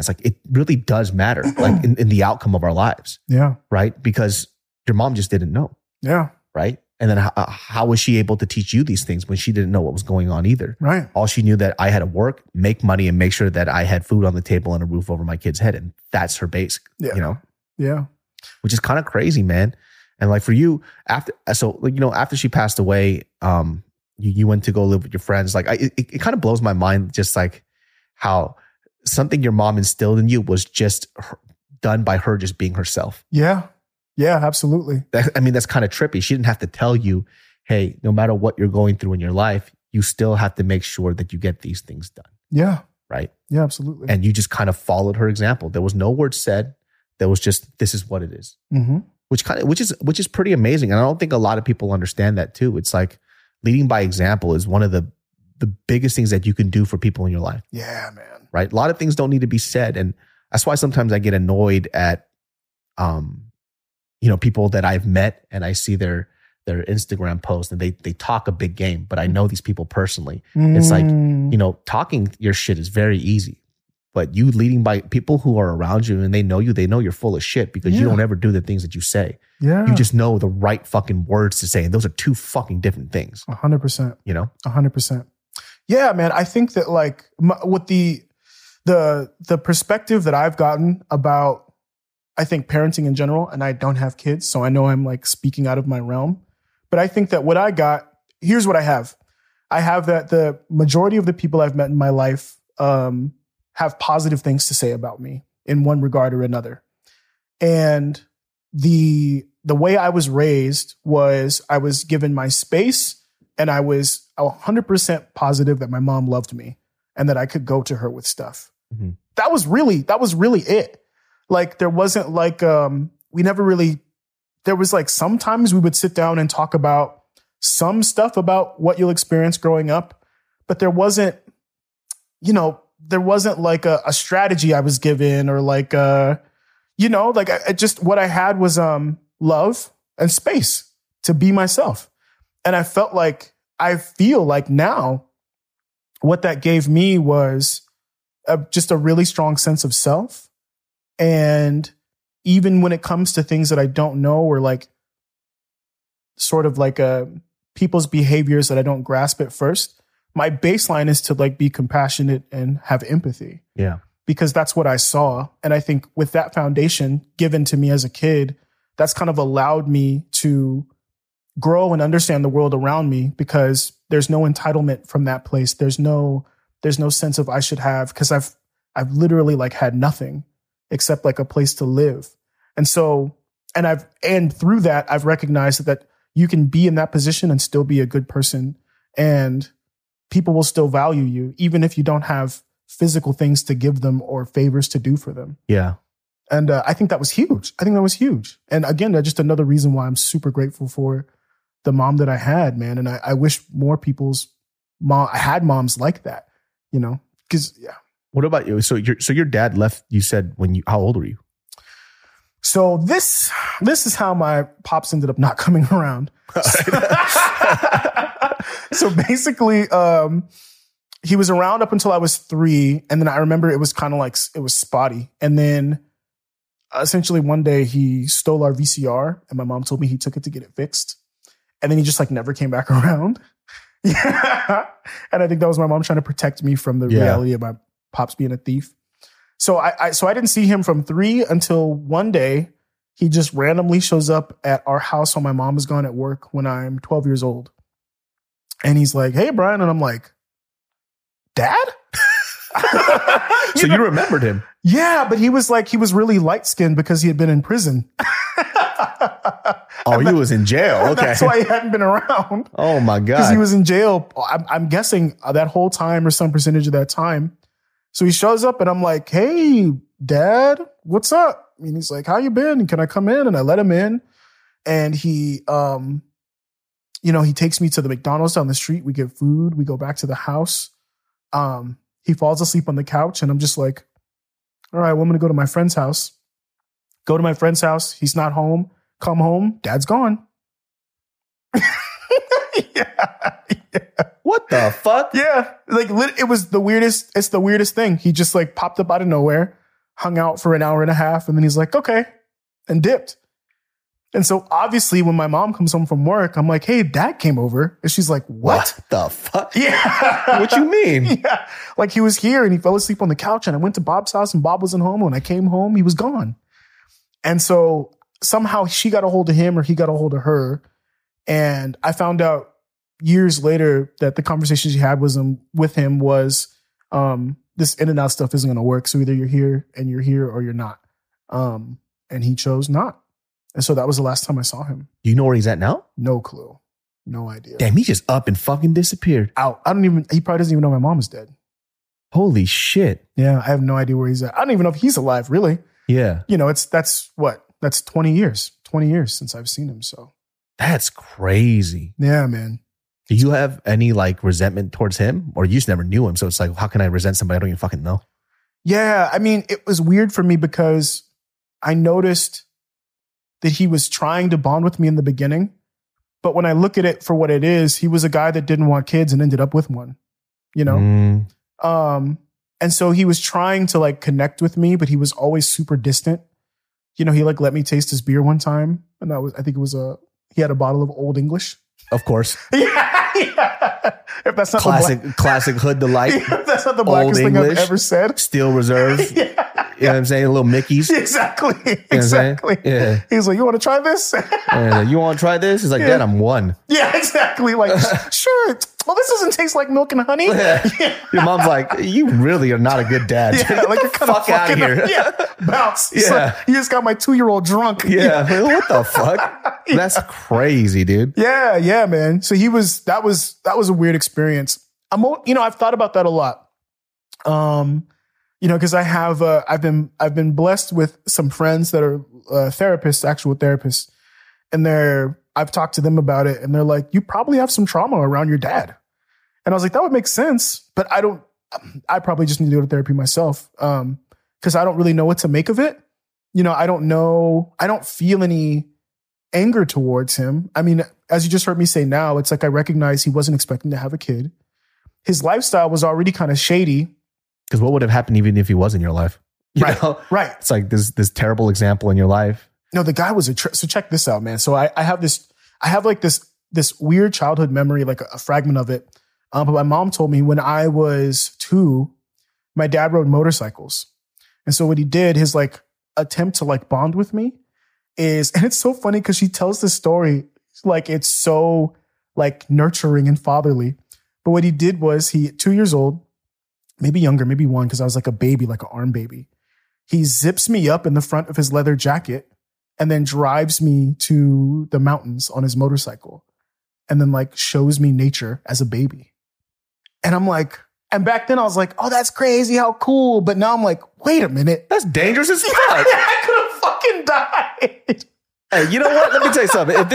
Like it really does matter, like in the outcome of our lives. Yeah. Right? Because your mom just didn't know. Yeah. Right? And then how was she able to teach you these things when she didn't know what was going on either? Right. All she knew that I had to work, make money, and make sure that I had food on the table and a roof over my kid's head. And that's her basic, Yeah. Which is kind of crazy, man. And like for you, after she passed away, you went to go live with your friends. Like it kind of blows my mind just like how something your mom instilled in you was just done by her just being herself. Yeah. Yeah, absolutely. I mean, that's kind of trippy. She didn't have to tell you, hey, no matter what you're going through in your life, you still have to make sure that you get these things done. Yeah. Right? Yeah, absolutely. And you just kind of followed her example. There was no word said. There was just, this is what it is. Mm-hmm. Which is pretty amazing. And I don't think a lot of people understand that too. It's like leading by example is one of the biggest things that you can do for people in your life. Yeah, man. Right? A lot of things don't need to be said. And that's why sometimes I get annoyed at people that I've met and I see their Instagram posts and they talk a big game, but I know these people personally. It's like, talking your shit is very easy. But you leading by people who are around you and they know you're full of shit because you don't ever do the things that you say. Yeah. You just know the right fucking words to say. And those are two fucking different things. 100%. 100%. Yeah, man. I think that like with the perspective that I've gotten about, I think parenting in general, and I don't have kids, so I know I'm like speaking out of my realm. But I think that what I got, here's what I have. I have that the majority of the people I've met in my life, have positive things to say about me in one regard or another. And the way I was raised was I was given my space and I was 100% positive that my mom loved me and that I could go to her with stuff. Mm-hmm. That was really it. Like there wasn't like, there was like, sometimes we would sit down and talk about some stuff about what you'll experience growing up, but there wasn't like a strategy I was given or like, what I had was love and space to be myself. And I feel like now what that gave me was just a really strong sense of self. And even when it comes to things that I don't know or like sort of like people's behaviors that I don't grasp at first, my baseline is to like be compassionate and have empathy. Yeah. Because that's what I saw. And I think with that foundation given to me as a kid, that's kind of allowed me to grow and understand the world around me because there's no entitlement from that place. There's no sense of I should have, because I've literally like had nothing except like a place to live. And so, and through that, I've recognized that you can be in that position and still be a good person, and people will still value you, even if you don't have physical things to give them or favors to do for them. Yeah. And I think that was huge. And again, that's just another reason why I'm super grateful for the mom that I had, man. And I wish more people's mom, I had moms like that, because. What about you? So your dad left, you said, how old were you? So this is how my pops ended up not coming around. So basically, he was around up until I was 3. And then I remember it was kind of like, it was spotty. And then essentially one day he stole our VCR and my mom told me he took it to get it fixed. And then he just like never came back around. Yeah. And I think that was my mom trying to protect me from the reality of my pops being a thief. So I didn't see him from 3 until one day he just randomly shows up at our house while my mom is gone at work when I'm 12 years old. And he's like, "Hey, Brian." And I'm like, "Dad?" So you remembered him. Yeah, but he was really light-skinned because he had been in prison. Oh, he was in jail. Okay. That's why he hadn't been around. Oh, my God. Because he was in jail, I'm guessing, that whole time or some percentage of that time. So he shows up and I'm like, "Hey, Dad, what's up?" And he's like, "How you been? And can I come in?" And I let him in. And he, he takes me to the McDonald's down the street. We get food. We go back to the house. He falls asleep on the couch and I'm just like, all right, well, I'm going to go to my friend's house. Go to my friend's house. He's not home. Come home. Dad's gone. What the fuck? Yeah. Like it was the weirdest. It's the weirdest thing. He just like popped up out of nowhere, hung out for an hour and a half. And then he's like, okay. And dipped. And so obviously when my mom comes home from work, I'm like, "Hey, Dad came over." And she's like, what the fuck? Yeah. What you mean? Yeah. Like he was here and he fell asleep on the couch and I went to Bob's house and Bob wasn't home. When I came home, he was gone. And so somehow she got a hold of him or he got a hold of her. And I found out years later that the conversation she had with him was, this in and out stuff isn't going to work. So either you're here or you're not. And he chose not. And so that was the last time I saw him. You know where he's at now? No clue. No idea. Damn, he just up and fucking disappeared. Out. He probably doesn't even know my mom is dead. Holy shit. Yeah, I have no idea where he's at. I don't even know if he's alive, really. Yeah. You know, that's 20 years since I've seen him. So that's crazy. Yeah, man. Do you have any like resentment towards him, or you just never knew him? So it's like, how can I resent somebody I don't even fucking know? Yeah. I mean, it was weird for me because I noticed that he was trying to bond with me in the beginning. But when I look at it for what it is, he was a guy that didn't want kids and ended up with one, you know? And so he was trying to like connect with me, but he was always super distant. You know, he like let me taste his beer one time. And he had a bottle of Old English. Of course. Yeah. If that's not classic hood delight. Yeah, if that's not the blackest Old English, thing I've ever said. Steel Reserve. Yeah. You know what I'm saying? Little Mickeys. Exactly. You know exactly. Yeah. He's like, "You want to try this?" You want to try this? He's like, "Dad, I'm one." Yeah, exactly. Like, sure. Well, this doesn't taste like milk and honey. Yeah. Yeah. Your mom's like, "You really are not a good dad." Yeah, like you're kind of out of here. Yeah. Bounce. Yeah. Like, you just got my 2-year-old drunk. Yeah. Yeah. What the fuck? Yeah. That's crazy, dude. Yeah. Yeah, man. So that was a weird experience. I've thought about that a lot. You know, because I have, I've been blessed with some friends that are therapists, actual therapists, and I've talked to them about it, and they're like, "You probably have some trauma around your dad," and I was like, "That would make sense," but I probably just need to go to therapy myself, because I don't really know what to make of it. You know, I don't feel any anger towards him. I mean, as you just heard me say now, it's like I recognize he wasn't expecting to have a kid. His lifestyle was already kind of shady. Because what would have happened even if he was in your life? Right. It's like this terrible example in your life. No, the guy was so check this out, man. So I have this weird childhood memory, like a fragment of it. But my mom told me when I was 2, my dad rode motorcycles. And so what he did, his like attempt to like bond with me is, and it's so funny because she tells this story, like it's so like nurturing and fatherly. But what he did was he, 2 years old, maybe younger, maybe one, because I was like a baby, like an arm baby. He zips me up in the front of his leather jacket and then drives me to the mountains on his motorcycle and then like shows me nature as a baby. And I'm like, and back then I was like, "Oh, that's crazy. How cool." But now I'm like, wait a minute. That's dangerous as fuck. I could have fucking died. Hey, you know what? Let me tell you something. If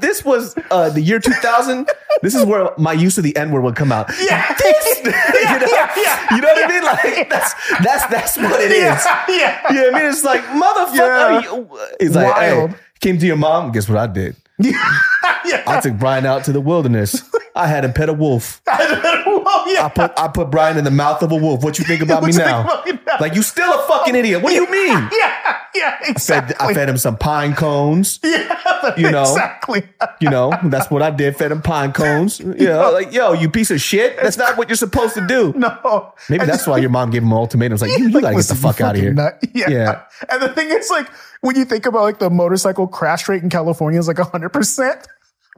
this was the year 2000, this is where my use of the N-word would come out. Yeah. This, you know what I mean? Like that's what it is. Yeah. You know what I mean? It's like, motherfucker. Yeah. It's like, hey, came to your mom. Guess what I did? I took Brian out to the wilderness. I had him pet a wolf. I put Brian in the mouth of a wolf. What you think about me now? Like, you still a fucking idiot. What do you mean? Yeah, exactly. I fed him some pine cones. Yeah, you know, exactly. You know, that's what I did. Fed him pine cones. Yeah, like, yo, you piece of shit. That's not what you're supposed to do. No. Maybe that's why your mom gave him an ultimatum. It's like, you gotta get the fuck out of here. Yeah. And the thing is, like, when you think about, like, the motorcycle crash rate in California is like 100%.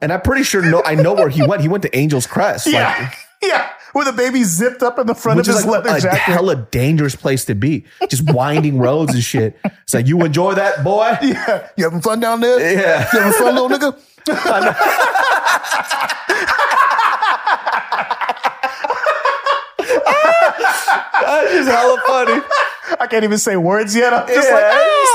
And I'm pretty sure I know where he went. He went to Angel's Crest. Yeah. Like, yeah. Where the baby zipped up in the front of his leather jacket. Which is a hella dangerous place to be. Just winding roads and shit. It's like, you enjoy that, boy? Yeah. You having fun down there? Yeah. You having fun, little nigga? That's just hella funny. I can't even say words yet. I'm just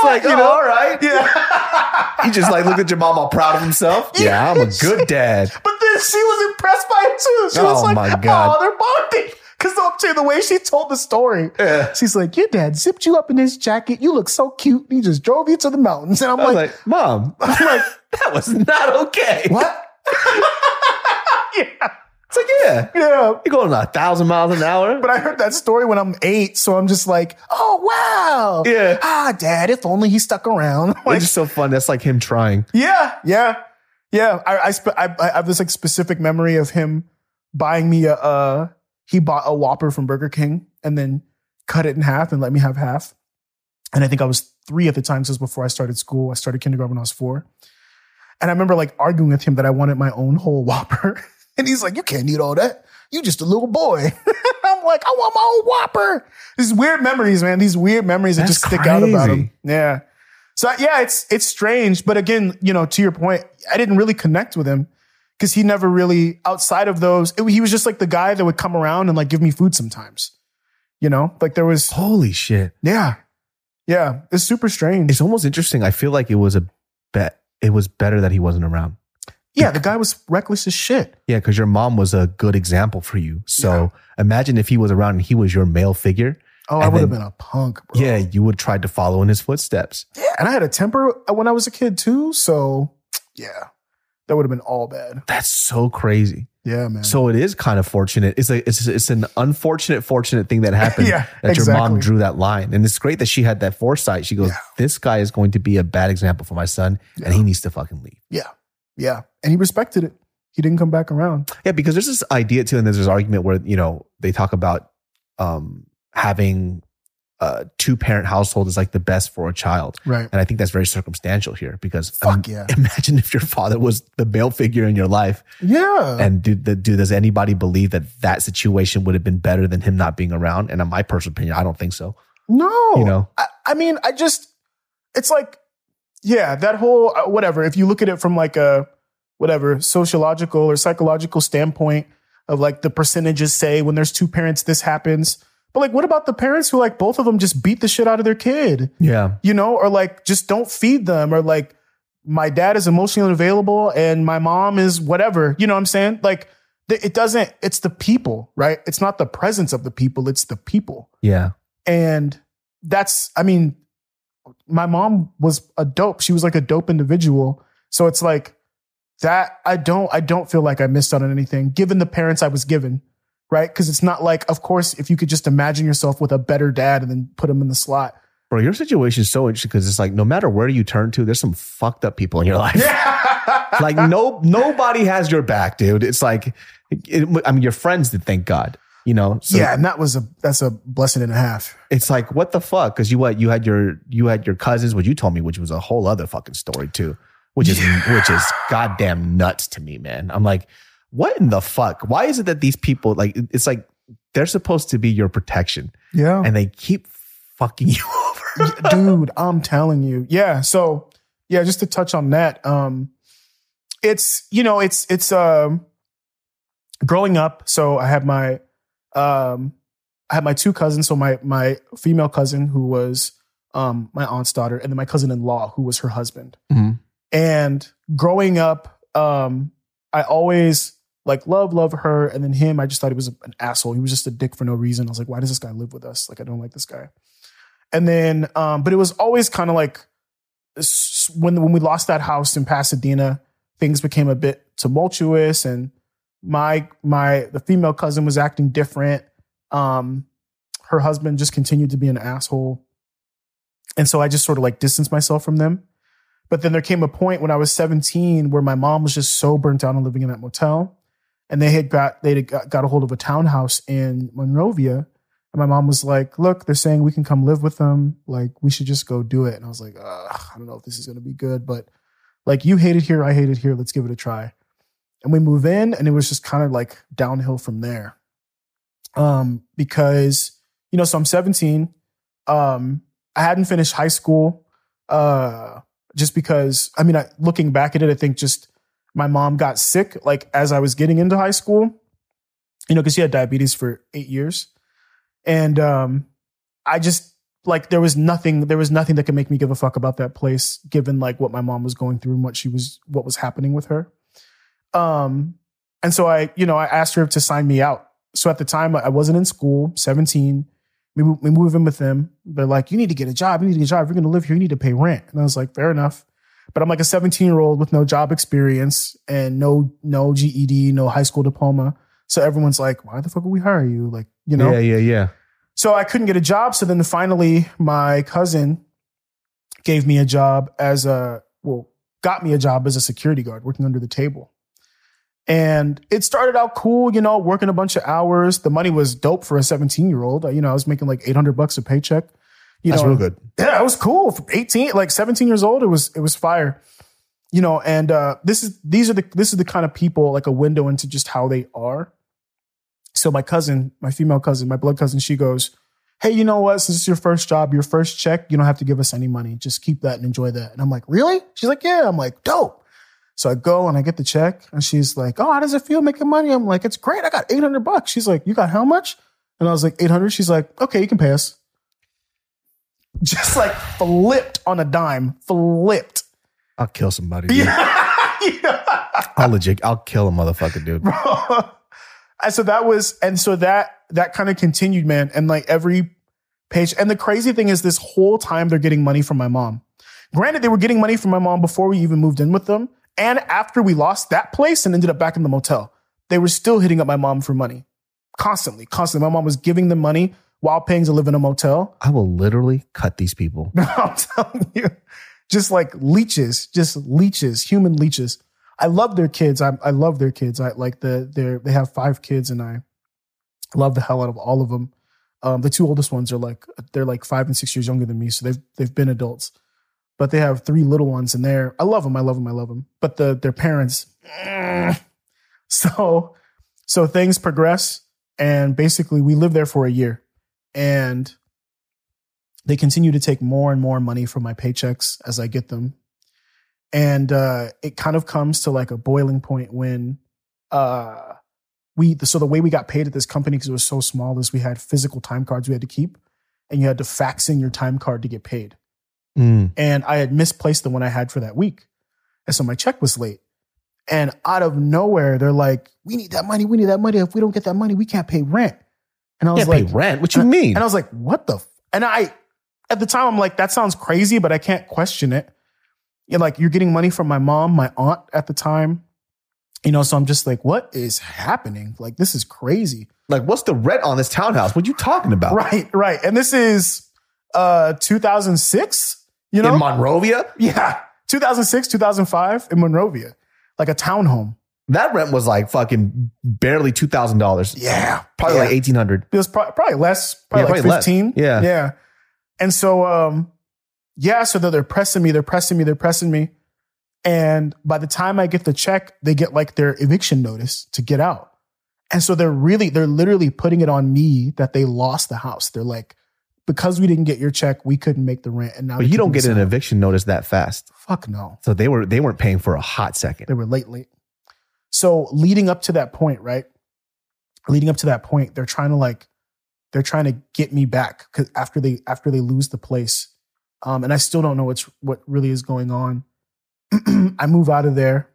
like, you know, all right. Yeah. He just like looked at your mom all proud of himself. Yeah, I'm a good dad. But then she was impressed by it too. She was like, my God. They're bonding. Because the way she told the story, she's like, your dad zipped you up in his jacket. You look so cute. He just drove you to the mountains. And I was like, Mom, I'm like, that was not okay. What? Yeah. It's like, yeah, you're going 1,000 miles an hour. But I heard that story when I'm 8, so I'm just like, oh wow, yeah, Dad, if only he stuck around. Like, it's just so fun. That's like him trying. Yeah. I have this like specific memory of him buying me he bought a Whopper from Burger King and then cut it in half and let me have half. And I think I was 3 at the time. This was before I started school. I started kindergarten when I was 4, and I remember like arguing with him that I wanted my own whole Whopper. And he's like, you can't eat all that. You just a little boy. I'm like, I want my own Whopper. These weird memories, man. These weird memories that just stick out about him. Yeah. So yeah, it's strange. But again, you know, to your point, I didn't really connect with him because he never really, outside of those, he was just like the guy that would come around and like give me food sometimes. You know, like there was. Holy shit. Yeah. Yeah. It's super strange. It's almost interesting. I feel like it was better that he wasn't around. Yeah, the guy was reckless as shit. Yeah, because your mom was a good example for you. So imagine if he was around and he was your male figure. Oh, I would have been a punk, bro. Yeah, you would have tried to follow in his footsteps. Yeah, and I had a temper when I was a kid too. So yeah, that would have been all bad. That's so crazy. Yeah, man. So it is kind of fortunate. It's like it's an unfortunate, fortunate thing that happened. Your mom drew that line. And it's great that she had that foresight. She goes, this guy is going to be a bad example for my son and he needs to fucking leave. Yeah. Yeah. And he respected it. He didn't come back around. Yeah, because there's this idea too, and there's this argument where, you know, they talk about having a 2-parent household is like the best for a child. Right. And I think that's very circumstantial here because imagine if your father was the male figure in your life. Yeah. And does anybody believe that situation would have been better than him not being around? And in my personal opinion, I don't think so. No. You know? It's like, yeah, that whole whatever. If you look at it from like a whatever sociological or psychological standpoint of like the percentages say when there's 2 parents, this happens. But like, what about the parents who like both of them just beat the shit out of their kid? Yeah. You know, or like just don't feed them, or like my dad is emotionally unavailable and my mom is whatever. You know what I'm saying? Like it's the people, right? It's not the presence of the people. It's the people. Yeah. And my mom was a dope. She was like a dope individual. So it's like that. I don't feel like I missed out on anything given the parents I was given. Right. Cause it's not like, of course, if you could just imagine yourself with a better dad and then put him in the slot. Bro, your situation is so interesting because it's like, no matter where you turn to, there's some fucked up people in your life. Yeah. Like nobody has your back, dude. It's like, your friends did, thank God. You know, so yeah, and that's a blessing and a half. It's like, what the fuck? Because you had your cousins, which you told me, which was a whole other fucking story too, which is goddamn nuts to me, man. I'm like, what in the fuck? Why is it that these people like it's like they're supposed to be your protection, and they keep fucking you over, dude? I'm telling you, yeah. So yeah, just to touch on that, it's you know, it's growing up. So I had my. I had my 2 cousins. So my female cousin who was, my aunt's daughter, and then my cousin-in-law who was her husband. Mm-hmm. And growing up, I always like love her. And then him, I just thought he was an asshole. He was just a dick for no reason. I was like, why does this guy live with us? Like, I don't like this guy. And then, but it was always kind of like when we lost that house in Pasadena, things became a bit tumultuous, and the female cousin was acting different. Her husband just continued to be an asshole. And so I just sort of like distanced myself from them. But then there came a point when I was 17 where my mom was just so burnt out on living in that motel, and they got a hold of a townhouse in Monrovia. And my mom was like, look, they're saying we can come live with them. Like, we should just go do it. And I was like, I don't know if this is going to be good, but like, you hate it here, I hate it here. Let's give it a try. And we move in, and it was just kind of like downhill from there. Because, you know, so I'm 17. I hadn't finished high school. Just because, I mean, looking back at it, I think just my mom got sick, like as I was getting into high school, you know, cause she had diabetes for 8 years. And, I just like, there was nothing that could make me give a fuck about that place, given like what my mom was going through and what was happening with her. And so I asked her to sign me out. So at the time I wasn't in school, 17. We move in with them. They're like, you need to get a job. You need to get a job. If you're going to live here, you need to pay rent. And I was like, fair enough. But I'm like a 17-year-old with no job experience and no GED, no high school diploma. So everyone's like, why the fuck would we hire you? Like, you know? Yeah. So I couldn't get a job. So then finally my cousin gave me a job got me a job as a security guard working under the table. And it started out cool, you know, working a bunch of hours. The money was dope for a 17-year-old. You know, I was making like $800 a paycheck. That's real good. Yeah, it was cool. From 17 years old, it was fire. You know, and this is the kind of people, like a window into just how they are. So my cousin, my female cousin, my blood cousin, she goes, hey, you know what? Since it's your first job, your first check, you don't have to give us any money. Just keep that and enjoy that. And I'm like, really? She's like, yeah. I'm like, dope. So I go and I get the check, and she's like, oh, how does it feel making money? I'm like, it's great. I got $800. She's like, you got how much? And I was like, 800. She's like, okay, you can pay us. Just like flipped on a dime. Flipped. I'll kill somebody. Dude. Yeah. I'll kill a motherfucker, dude. Bro. So that kind of continued, man. And like every page. And the crazy thing is this whole time they're getting money from my mom. Granted, they were getting money from my mom before we even moved in with them. And after we lost that place and ended up back in the motel, they were still hitting up my mom for money. Constantly. My mom was giving them money while paying to live in a motel. I will literally cut these people. I'm telling you. Just like leeches. Human leeches. I love their kids. I love their kids. I like they have 5 kids, and I love the hell out of all of them. The 2 oldest ones they're like 5 and 6 years younger than me. So they've been adults. But they have 3 little ones in there. I love them. But their parents. So things progress. And basically, we lived there for a year. And they continue to take more and more money from my paychecks as I get them. And it kind of comes to like a boiling point when so the way we got paid at this company, because it was so small, is we had physical time cards we had to keep. And you had to fax in your time card to get paid. Mm. And I had misplaced the one I had for that week. And so my check was late. And out of nowhere, they're like, we need that money. If we don't get that money, we can't pay rent. And I was like, pay rent? What you mean? And I was like, what the? At the time, I'm like, that sounds crazy, but I can't question it. And like, you're getting money from my mom, my aunt at the time. You know, so I'm just like, what is happening? Like, this is crazy. Like, what's the rent on this townhouse? What are you talking about? Right. And this is 2006. You know? In Monrovia? Yeah. 2006, 2005 in Monrovia. Like a townhome. That rent was like fucking barely $2,000. Yeah. Probably like $1,800. It was probably less. Probably 15. Less. Yeah. And so, so they're pressing me. And by the time I get the check, they get like their eviction notice to get out. And so they're literally putting it on me that they lost the house. They're like, because we didn't get your check, we couldn't make the rent. And now, but you don't get an eviction notice that fast. Fuck no. So they weren't paying for a hot second. They were late. So leading up to that point, they're trying to get me back because after they lose the place, and I still don't know what really is going on. I move out of there.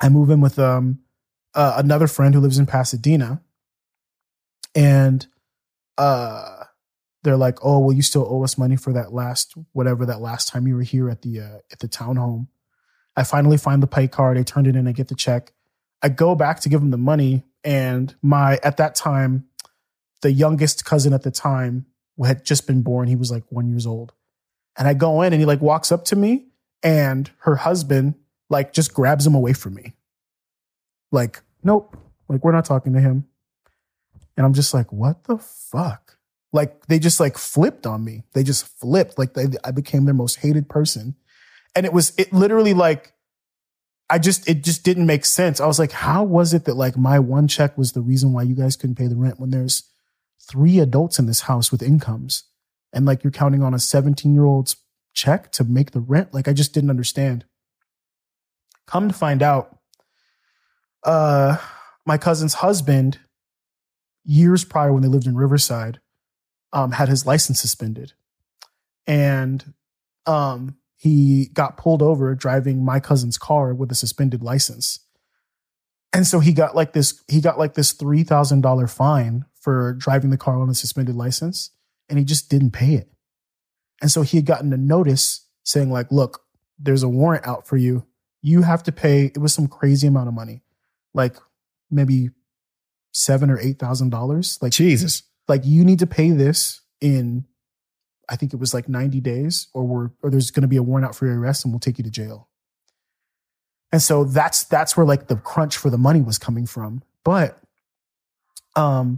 I move in with another friend who lives in Pasadena. And they're like, oh, well, you still owe us money for that last time you were here at the townhome. I finally find the pay card. I turned it in. I get the check. I go back to give them the money. And the youngest cousin at the time had just been born. He was like 1 year old. And I go in and he like walks up to me and her husband like just grabs him away from me. Like, nope. Like, we're not talking to him. And I'm just like, what the fuck? Like, they just like flipped on me. They just flipped. Like, I became their most hated person. And it literally like, it just didn't make sense. I was like, how was it that like my one check was the reason why you guys couldn't pay the rent when there's 3 adults in this house with incomes and like you're counting on a 17-year-old's check to make the rent? Like, I just didn't understand. Come to find out, my cousin's husband, years prior when they lived in Riverside, had his license suspended. And he got pulled over driving my cousin's car with a suspended license. And so he got like this $3,000 fine for driving the car on a suspended license, and he just didn't pay it. And so he had gotten a notice saying like, look, there's a warrant out for you. You have to pay. It was some crazy amount of money, like maybe $7,000 or $8,000. Like, Jesus, like you need to pay this in, I think it was like 90 days or there's going to be a warrant out for your arrest and we'll take you to jail. And so that's where like the crunch for the money was coming from. But I'd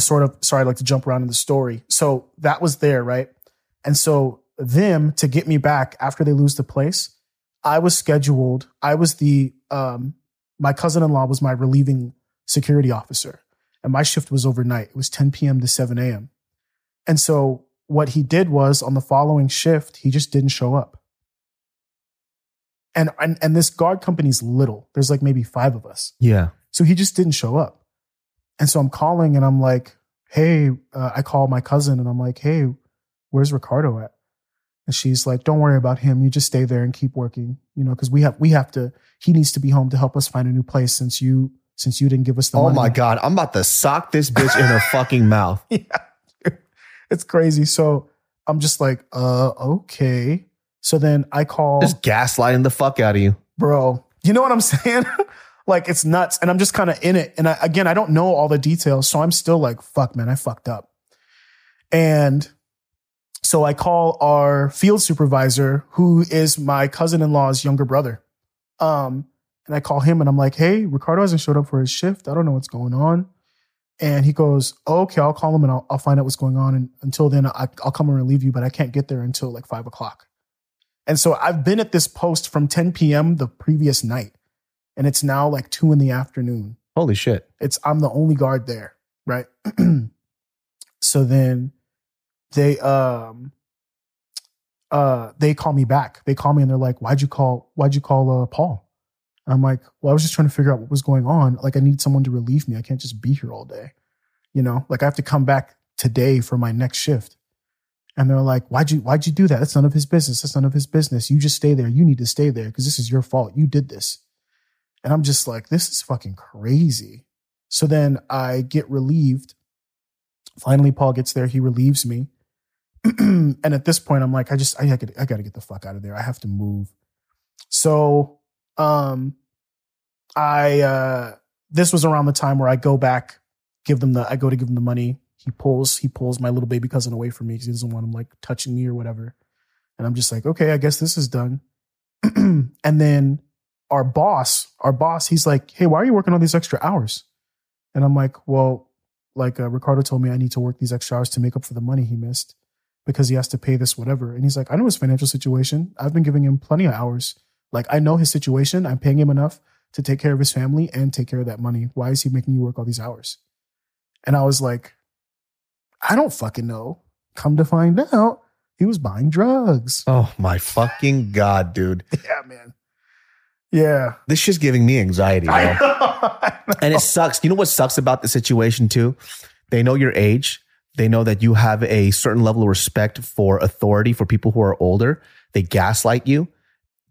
like to jump around in the story. So that was there, right? And so them to get me back after they lose the place, I was scheduled. I was my cousin-in-law was my relieving security officer and my shift was overnight. It was 10 p.m. to 7 a.m. And so what he did was on the following shift, he just didn't show up. And this guard company's little. There's like maybe 5 of us. Yeah. So he just didn't show up. And so I'm calling and I'm like, hey, I call my cousin and I'm like, hey, where's Ricardo at? And she's like, don't worry about him. You just stay there and keep working, you know, because he needs to be home to help us find a new place since you didn't give us the money. Oh my God. I'm about to sock this bitch in her fucking mouth. Yeah. It's crazy. So I'm just like, okay. So then I call. Just gaslighting the fuck out of you. Bro, you know what I'm saying? Like, it's nuts. And I'm just kind of in it. And I don't know all the details. So I'm still like, fuck, man, I fucked up. And so I call our field supervisor, who is my cousin-in-law's younger brother. And I call him and I'm like, hey, Ricardo hasn't showed up for his shift. I don't know what's going on. And he goes, oh, okay, I'll call him and I'll find out what's going on. And until then, I'll come and relieve you, but I can't get there until like 5 o'clock. And so I've been at this post from 10 p.m. the previous night. And it's now like 2 p.m. Holy shit. I'm the only guard there, right? So then they call me back. They call me and they're like, why'd you call Paul? I'm like, well, I was just trying to figure out what was going on. Like, I need someone to relieve me. I can't just be here all day. You know, like I have to come back today for my next shift. And they're like, why'd you do that? That's none of his business. That's none of his business. You just stay there. You need to stay there because this is your fault. You did this. And I'm just like, this is fucking crazy. So then I get relieved. Finally, Paul gets there. He relieves me. And at this point, I'm like, I got to get the fuck out of there. I have to move. So this was around the time where I go back, give them the money. He pulls my little baby cousin away from me because he doesn't want him like touching me or whatever. And I'm just like, okay, I guess this is done. And then our boss, he's like, hey, why are you working all these extra hours? And I'm like, well, like Ricardo told me I need to work these extra hours to make up for the money he missed because he has to pay this, whatever. And he's like, I know his financial situation. I've been giving him plenty of hours. Like, I know his situation. I'm paying him enough to take care of his family and take care of that money. Why is he making you work all these hours? And I was like, I don't fucking know. Come to find out, he was buying drugs. Oh, my fucking God, dude. Yeah, man. Yeah. This shit's giving me anxiety, bro. I know. And it sucks. You know what sucks about the situation, too? They know your age. They know that you have a certain level of respect for authority for people who are older. They gaslight you.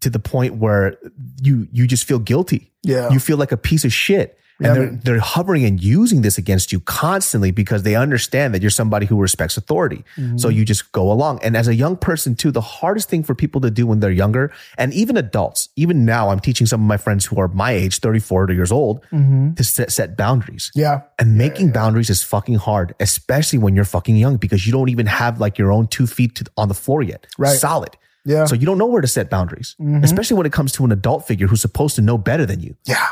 to the point where you just feel guilty. Yeah. You feel like a piece of shit. And yeah, they're hovering and using this against you constantly because they understand that you're somebody who respects authority. Mm-hmm. So you just go along. And as a young person too, the hardest thing for people to do when they're younger, and even adults, even now I'm teaching some of my friends who are my age, 30, 40 years old, mm-hmm. to set boundaries. Yeah. And making boundaries is fucking hard, especially when you're fucking young, because you don't even have like your own 2 feet on the floor yet. Right. Solid. Yeah. So you don't know where to set boundaries, mm-hmm. especially when it comes to an adult figure who's supposed to know better than you. Yeah.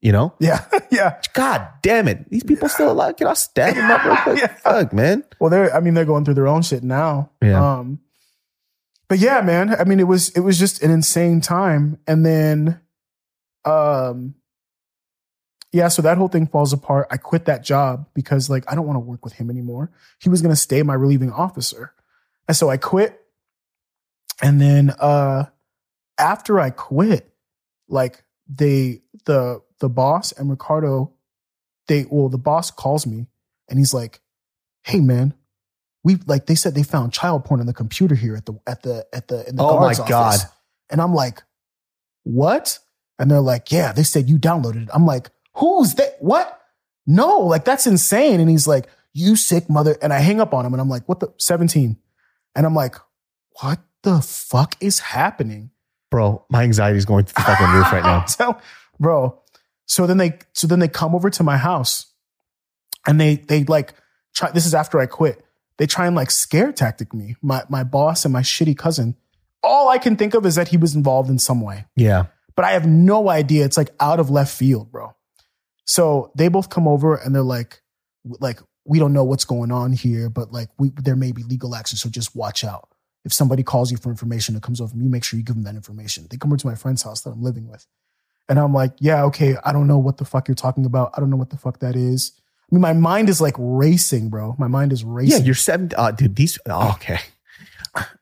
You know? Yeah. Yeah. God damn it. These people still alive. Can I stab them up real quick? Yeah. Fuck, man. Well, they're going through their own shit now. Yeah. But yeah, man, I mean, it was just an insane time. And then, so that whole thing falls apart. I quit that job because like, I don't want to work with him anymore. He was going to stay my relieving officer. And so I quit. And then, after I quit, like the boss and Ricardo, the boss calls me and he's like, "Hey man, they said they found child porn on the computer here in the guard's office." Oh my God. And I'm like, "What?" And they're like, "Yeah, they said you downloaded it." I'm like, "Who's that? What? No, like that's insane." And he's like, "You sick mother." And I hang up on him and I'm like, "What the 17?" And I'm like, "What the fuck is happening?" Bro, my anxiety is going to the fucking roof right now. Bro. So then they come over to my house and they like try, this is after I quit. They try and like scare tactic me, my boss and my shitty cousin. All I can think of is that he was involved in some way. Yeah. But I have no idea. It's like out of left field, bro. So they both come over and they're like, "We don't know what's going on here, but like there may be legal action. So just watch out. If somebody calls you for information that comes over from you, make sure you give them that information." They come over to my friend's house that I'm living with. And I'm like, "Yeah, okay, I don't know what the fuck you're talking about. I don't know what the fuck that is." I mean, my mind is like racing, bro. My mind is racing. Yeah, you're seven. Dude, these. Oh, okay.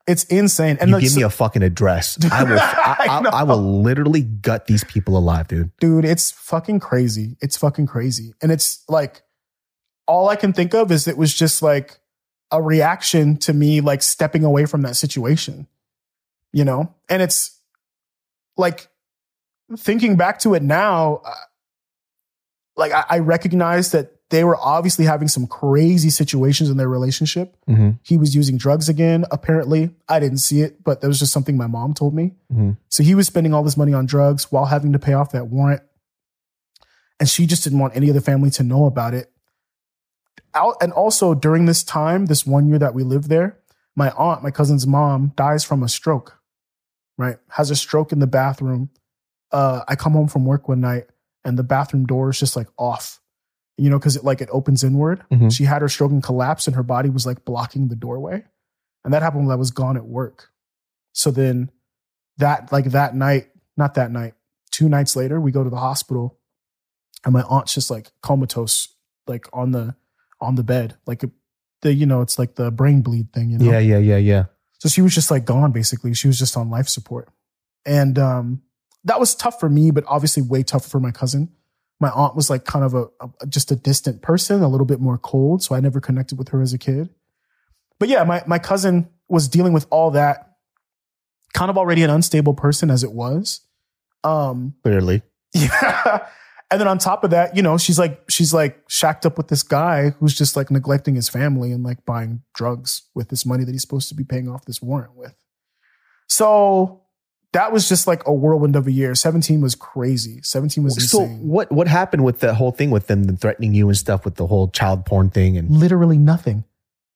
It's insane. And you give me a fucking address. I will, I will literally gut these people alive, dude. Dude, it's fucking crazy. It's fucking crazy. And it's like, all I can think of is it was just like a reaction to me, like stepping away from that situation, you know? And it's like, thinking back to it now, like I recognize that they were obviously having some crazy situations in their relationship. Mm-hmm. He was using drugs again, apparently. I didn't see it, but that was just something my mom told me. Mm-hmm. So he was spending all this money on drugs while having to pay off that warrant. And she just didn't want any of the family to know about it. And also during this time, this 1 year that we lived there, my aunt, my cousin's mom, dies from a stroke, right? Has a stroke in the bathroom. I come home from work one night and the bathroom door is just like off, you know, because it opens inward. Mm-hmm. She had her stroke and collapsed and her body was like blocking the doorway. And that happened when I was gone at work. So then two nights later, we go to the hospital and my aunt's just like comatose, like on the bed, like it's like the brain bleed thing, you know? Yeah. So she was just like gone basically. She was just on life support. And, that was tough for me, but obviously way tougher for my cousin. My aunt was like kind of just a distant person, a little bit more cold. So I never connected with her as a kid. But yeah, my cousin was dealing with all that, kind of already an unstable person as it was. Clearly. Yeah. And then on top of that, you know, she's like shacked up with this guy who's just like neglecting his family and like buying drugs with this money that he's supposed to be paying off this warrant with. So that was just like a whirlwind of a year. 17 was crazy. 17 was insane. So what happened with the whole thing with them threatening you and stuff with the whole child porn thing? And literally nothing.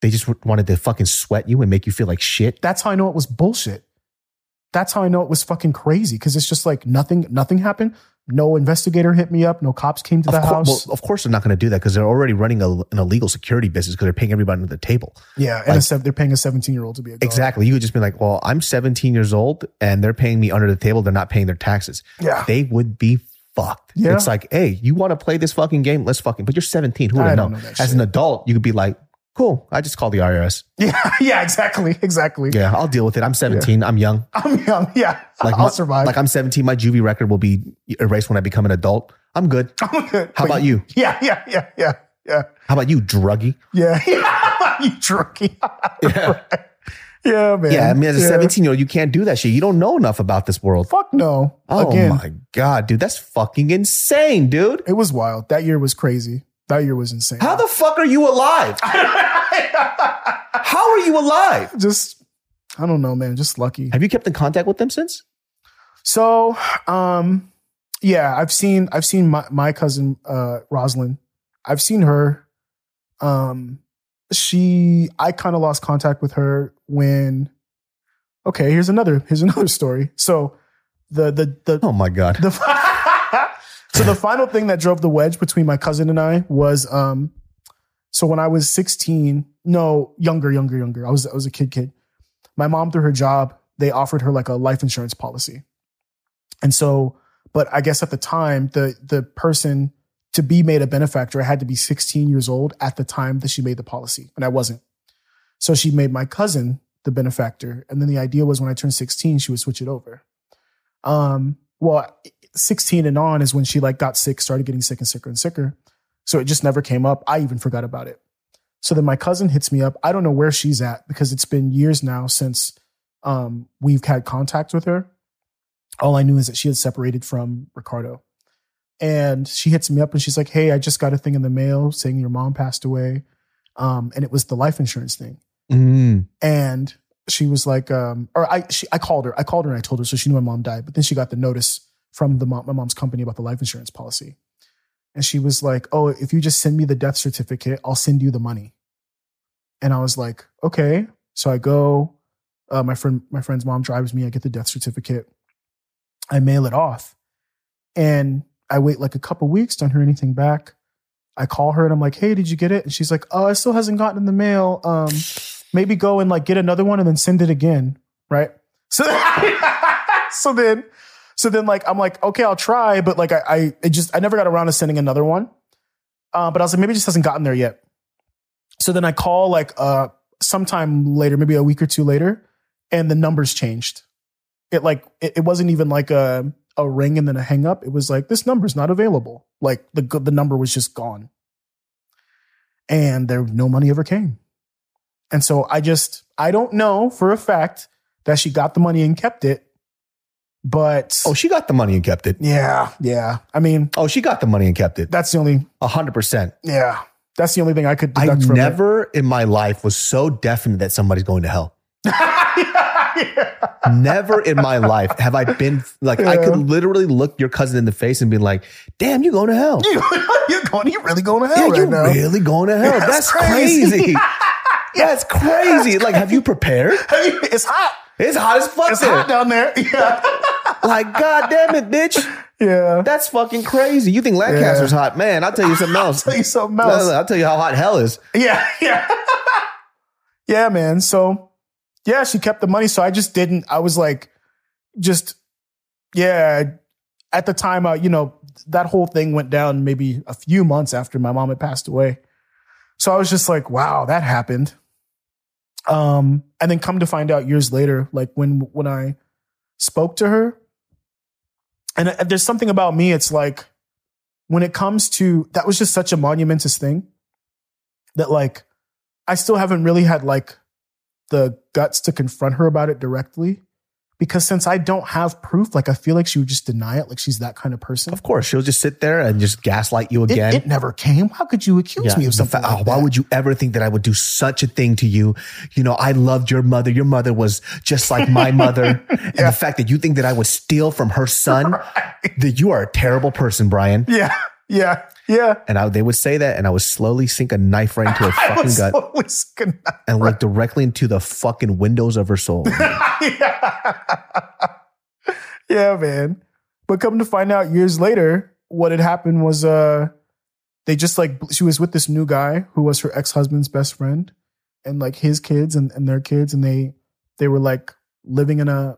They just wanted to fucking sweat you and make you feel like shit. That's how I know it was bullshit. That's how I know it was fucking crazy. Cause it's just like nothing happened. No investigator hit me up. No cops came to the house. Well, of course they're not going to do that because they're already running an illegal security business because they're paying everybody under the table. Yeah, and they're paying a 17-year-old to be a guard. Exactly. You would just be like, "Well, I'm 17 years old and they're paying me under the table. They're not paying their taxes." Yeah. They would be fucked. Yeah. It's like, "Hey, you want to play this fucking game? Let's fucking..." But you're 17. Who would have known? As an adult, you could be like, "Cool, I just call the IRS." Yeah, exactly. Yeah, I'll deal with it. I'm 17. Yeah. I'm young. Yeah, like I'll survive. Like I'm 17. My juvie record will be erased when I become an adult. I'm good. How about you? Yeah. How about you, druggie? Yeah. How about you, druggie? Yeah. Right. Yeah, man. Yeah, I mean, as a 17-year-old, you can't do that shit. You don't know enough about this world. Fuck no. Oh, again. My God, dude. That's fucking insane, dude. It was wild. That year was crazy. That year was insane. How the fuck are you alive? How are you alive? Just, I don't know, man. Just lucky. Have you kept in contact with them since? So, yeah, I've seen my cousin, Rosalind. I've seen her. I kind of lost contact with her when, okay, here's another story. So the oh my God. So the final thing that drove the wedge between my cousin and I was, so when I was 16, no, younger. I was a kid. My mom, through her job, they offered her like a life insurance policy. And so, but I guess at the time, the person to be made a benefactor, I had to be 16 years old at the time that she made the policy, and I wasn't. So she made my cousin the benefactor. And then the idea was when I turned 16, she would switch it over. 16 and on is when she like got sick, started getting sick and sicker and sicker. So it just never came up. I even forgot about it. So then my cousin hits me up. I don't know where she's at because it's been years now since we've had contact with her. All I knew is that she had separated from Ricardo. And she hits me up and she's like, hey, I just got a thing in the mail saying your mom passed away. And it was the life insurance thing. Mm. And she was like, I called her. I called her and I told her. So she knew my mom died. But then she got the notice from my mom's company about the life insurance policy. And she was like, oh, if you just send me the death certificate, I'll send you the money. And I was like, okay. So I go, my friend's mom drives me. I get the death certificate. I mail it off and I wait like a couple weeks, don't hear anything back. I call her and I'm like, hey, did you get it? And she's like, oh, it still hasn't gotten in the mail. Maybe go and like get another one and then send it again. Right. So then like, I'm like, okay, I'll try. But like, I never got around to sending another one. But I was like, maybe it just hasn't gotten there yet. So then I call like, sometime later, maybe a week or two later, and the numbers changed. It like, it wasn't even like a ring and then a hang up. It was like, this number's not available. Like the number was just gone, and no money ever came. And so I don't know for a fact that she got the money and kept it, but. Oh, she got the money and kept it. Yeah. Yeah. I mean. Oh, she got the money and kept it. That's the only. 100%. Yeah. That's the only thing I could deduct from it. I never in my life was so definite that somebody's going to hell. Yeah. Never in my life have I been like, yeah. I could literally look your cousin in the face and be like, damn, you're going to hell. You're really going to hell. Yeah, you're now. Really going to hell. Yeah, that's crazy. That's crazy. Like, have you prepared? It's hot. It's hot as fuck. It's hot down there. Yeah. Like, God damn it, bitch. Yeah. That's fucking crazy. You think Lancaster's hot, man. I'll tell you something else. I'll tell you how hot hell is. Yeah. Yeah. Yeah, man. So yeah, she kept the money. So I just didn't. I was like, just, yeah. At the time, that whole thing went down maybe a few months after my mom had passed away. So I was just like, wow, that happened. And then come to find out years later, like when I spoke to her, and there's something about me, it's like, when it comes to, that was just such a monumentous thing that like, I still haven't really had like, the guts to confront her about it directly, because since I don't have proof, like I feel like she would just deny it. Like she's that kind of person. Of course, she'll just sit there and just gaslight you again. It never came. How could you accuse me of something? Why would you ever think that I would do such a thing to you? You know, I loved your mother. Your mother was just like my mother. And the fact that you think that I would steal from her son, that you are a terrible person, Brian. Yeah. Yeah. Yeah. And they would say that, and I would slowly sink a knife right into her fucking gut and look directly into the fucking windows of her soul. Yeah, man. But come to find out years later, what had happened was they just like, she was with this new guy who was her ex-husband's best friend, and like his kids and their kids. And they were like living in a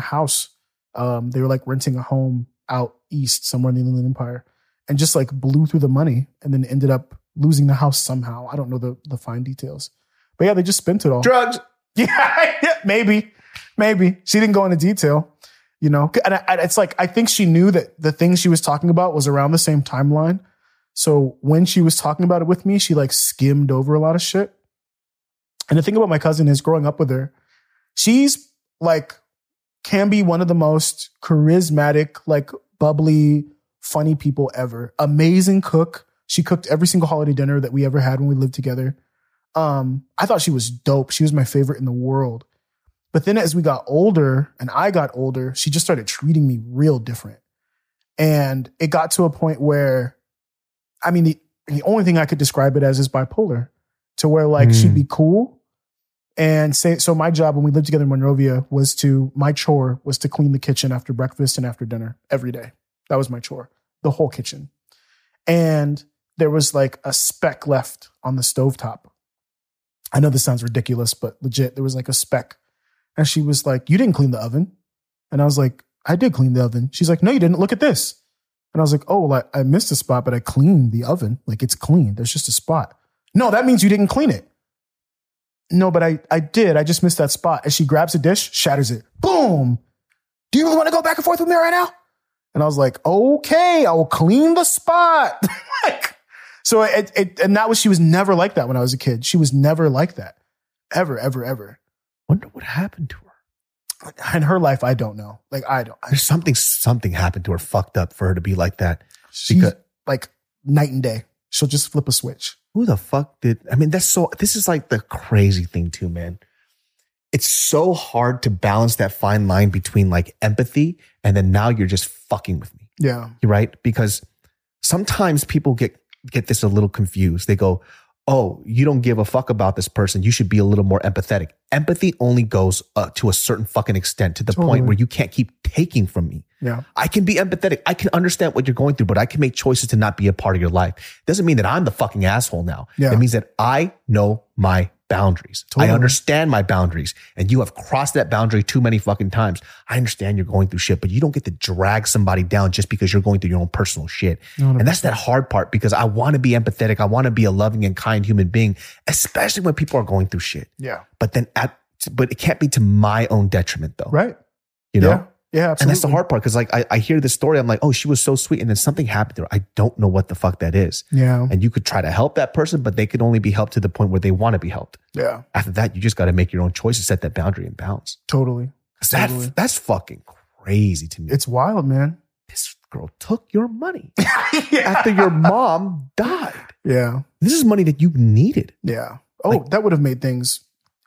house. They were like renting a home out east somewhere in the Inland Empire. And just like blew through the money and then ended up losing the house somehow. I don't know the fine details. But yeah, they just spent it all. Drugs. Yeah, maybe. She didn't go into detail, you know. And it's like, I think she knew that the thing she was talking about was around the same timeline. So when she was talking about it with me, she like skimmed over a lot of shit. And the thing about my cousin is, growing up with her, she's like, can be one of the most charismatic, like bubbly, funny people ever. Amazing cook. She cooked every single holiday dinner that we ever had when we lived together. I thought she was dope. She was my favorite in the world. But then as we got older and I got older, she just started treating me real different. And it got to a point where, I mean, the only thing I could describe it as is bipolar, to where like she'd be cool and say, so my job when we lived together in Monrovia was to, my chore was to clean the kitchen after breakfast and after dinner every day. That was my chore, the whole kitchen. And there was like a speck left on the stovetop. I know this sounds ridiculous, but legit, there was like a speck. And she was like, you didn't clean the oven. And I was like, I did clean the oven. She's like, no, you didn't. Look at this. And I was like, oh, well, I missed a spot, but I cleaned the oven. Like, it's clean. There's just a spot. No, that means you didn't clean it. No, but I did. I just missed that spot. And she grabs a dish, shatters it. Boom. Do you really want to go back and forth with me right now? And I was like, okay, I will clean the spot. Like, so and that was, she was never like that when I was a kid. She was never like that. Ever, ever, ever. Wonder what happened to her in her life. I don't know. Like, there's something happened to her, fucked up for her to be like that. She's like night and day. She'll just flip a switch. Who the fuck did? I mean, this is like the crazy thing too, man. It's so hard to balance that fine line between like empathy and then now you're just fucking with me. Yeah. You're right. Because sometimes people get this a little confused. They go, oh, you don't give a fuck about this person. You should be a little more empathetic. Empathy only goes to a certain fucking extent, to the point where you can't keep taking from me. Yeah. I can be empathetic. I can understand what you're going through, but I can make choices to not be a part of your life. It doesn't mean that I'm the fucking asshole now. Yeah. It means that I know my boundaries. Totally. I understand my boundaries, and you have crossed that boundary too many fucking times. I understand you're going through shit, but you don't get to drag somebody down just because you're going through your own personal shit. 100%. And that's that hard part, because I want to be empathetic. I want to be a loving and kind human being, especially when people are going through shit. Yeah. But then but it can't be to my own detriment though. Right. You know? Yeah. Yeah, absolutely. And that's the hard part, because like I hear this story, I'm like, oh, she was so sweet, and then something happened to her. I don't know what the fuck that is. Yeah. And you could try to help that person, but they could only be helped to the point where they want to be helped. Yeah. After that, you just got to make your own choices, set that boundary and bounce. Totally. That's fucking crazy to me. It's wild, man. This girl took your money after your mom died. Yeah. This is money that you needed. Yeah. Oh, like, that would have made things.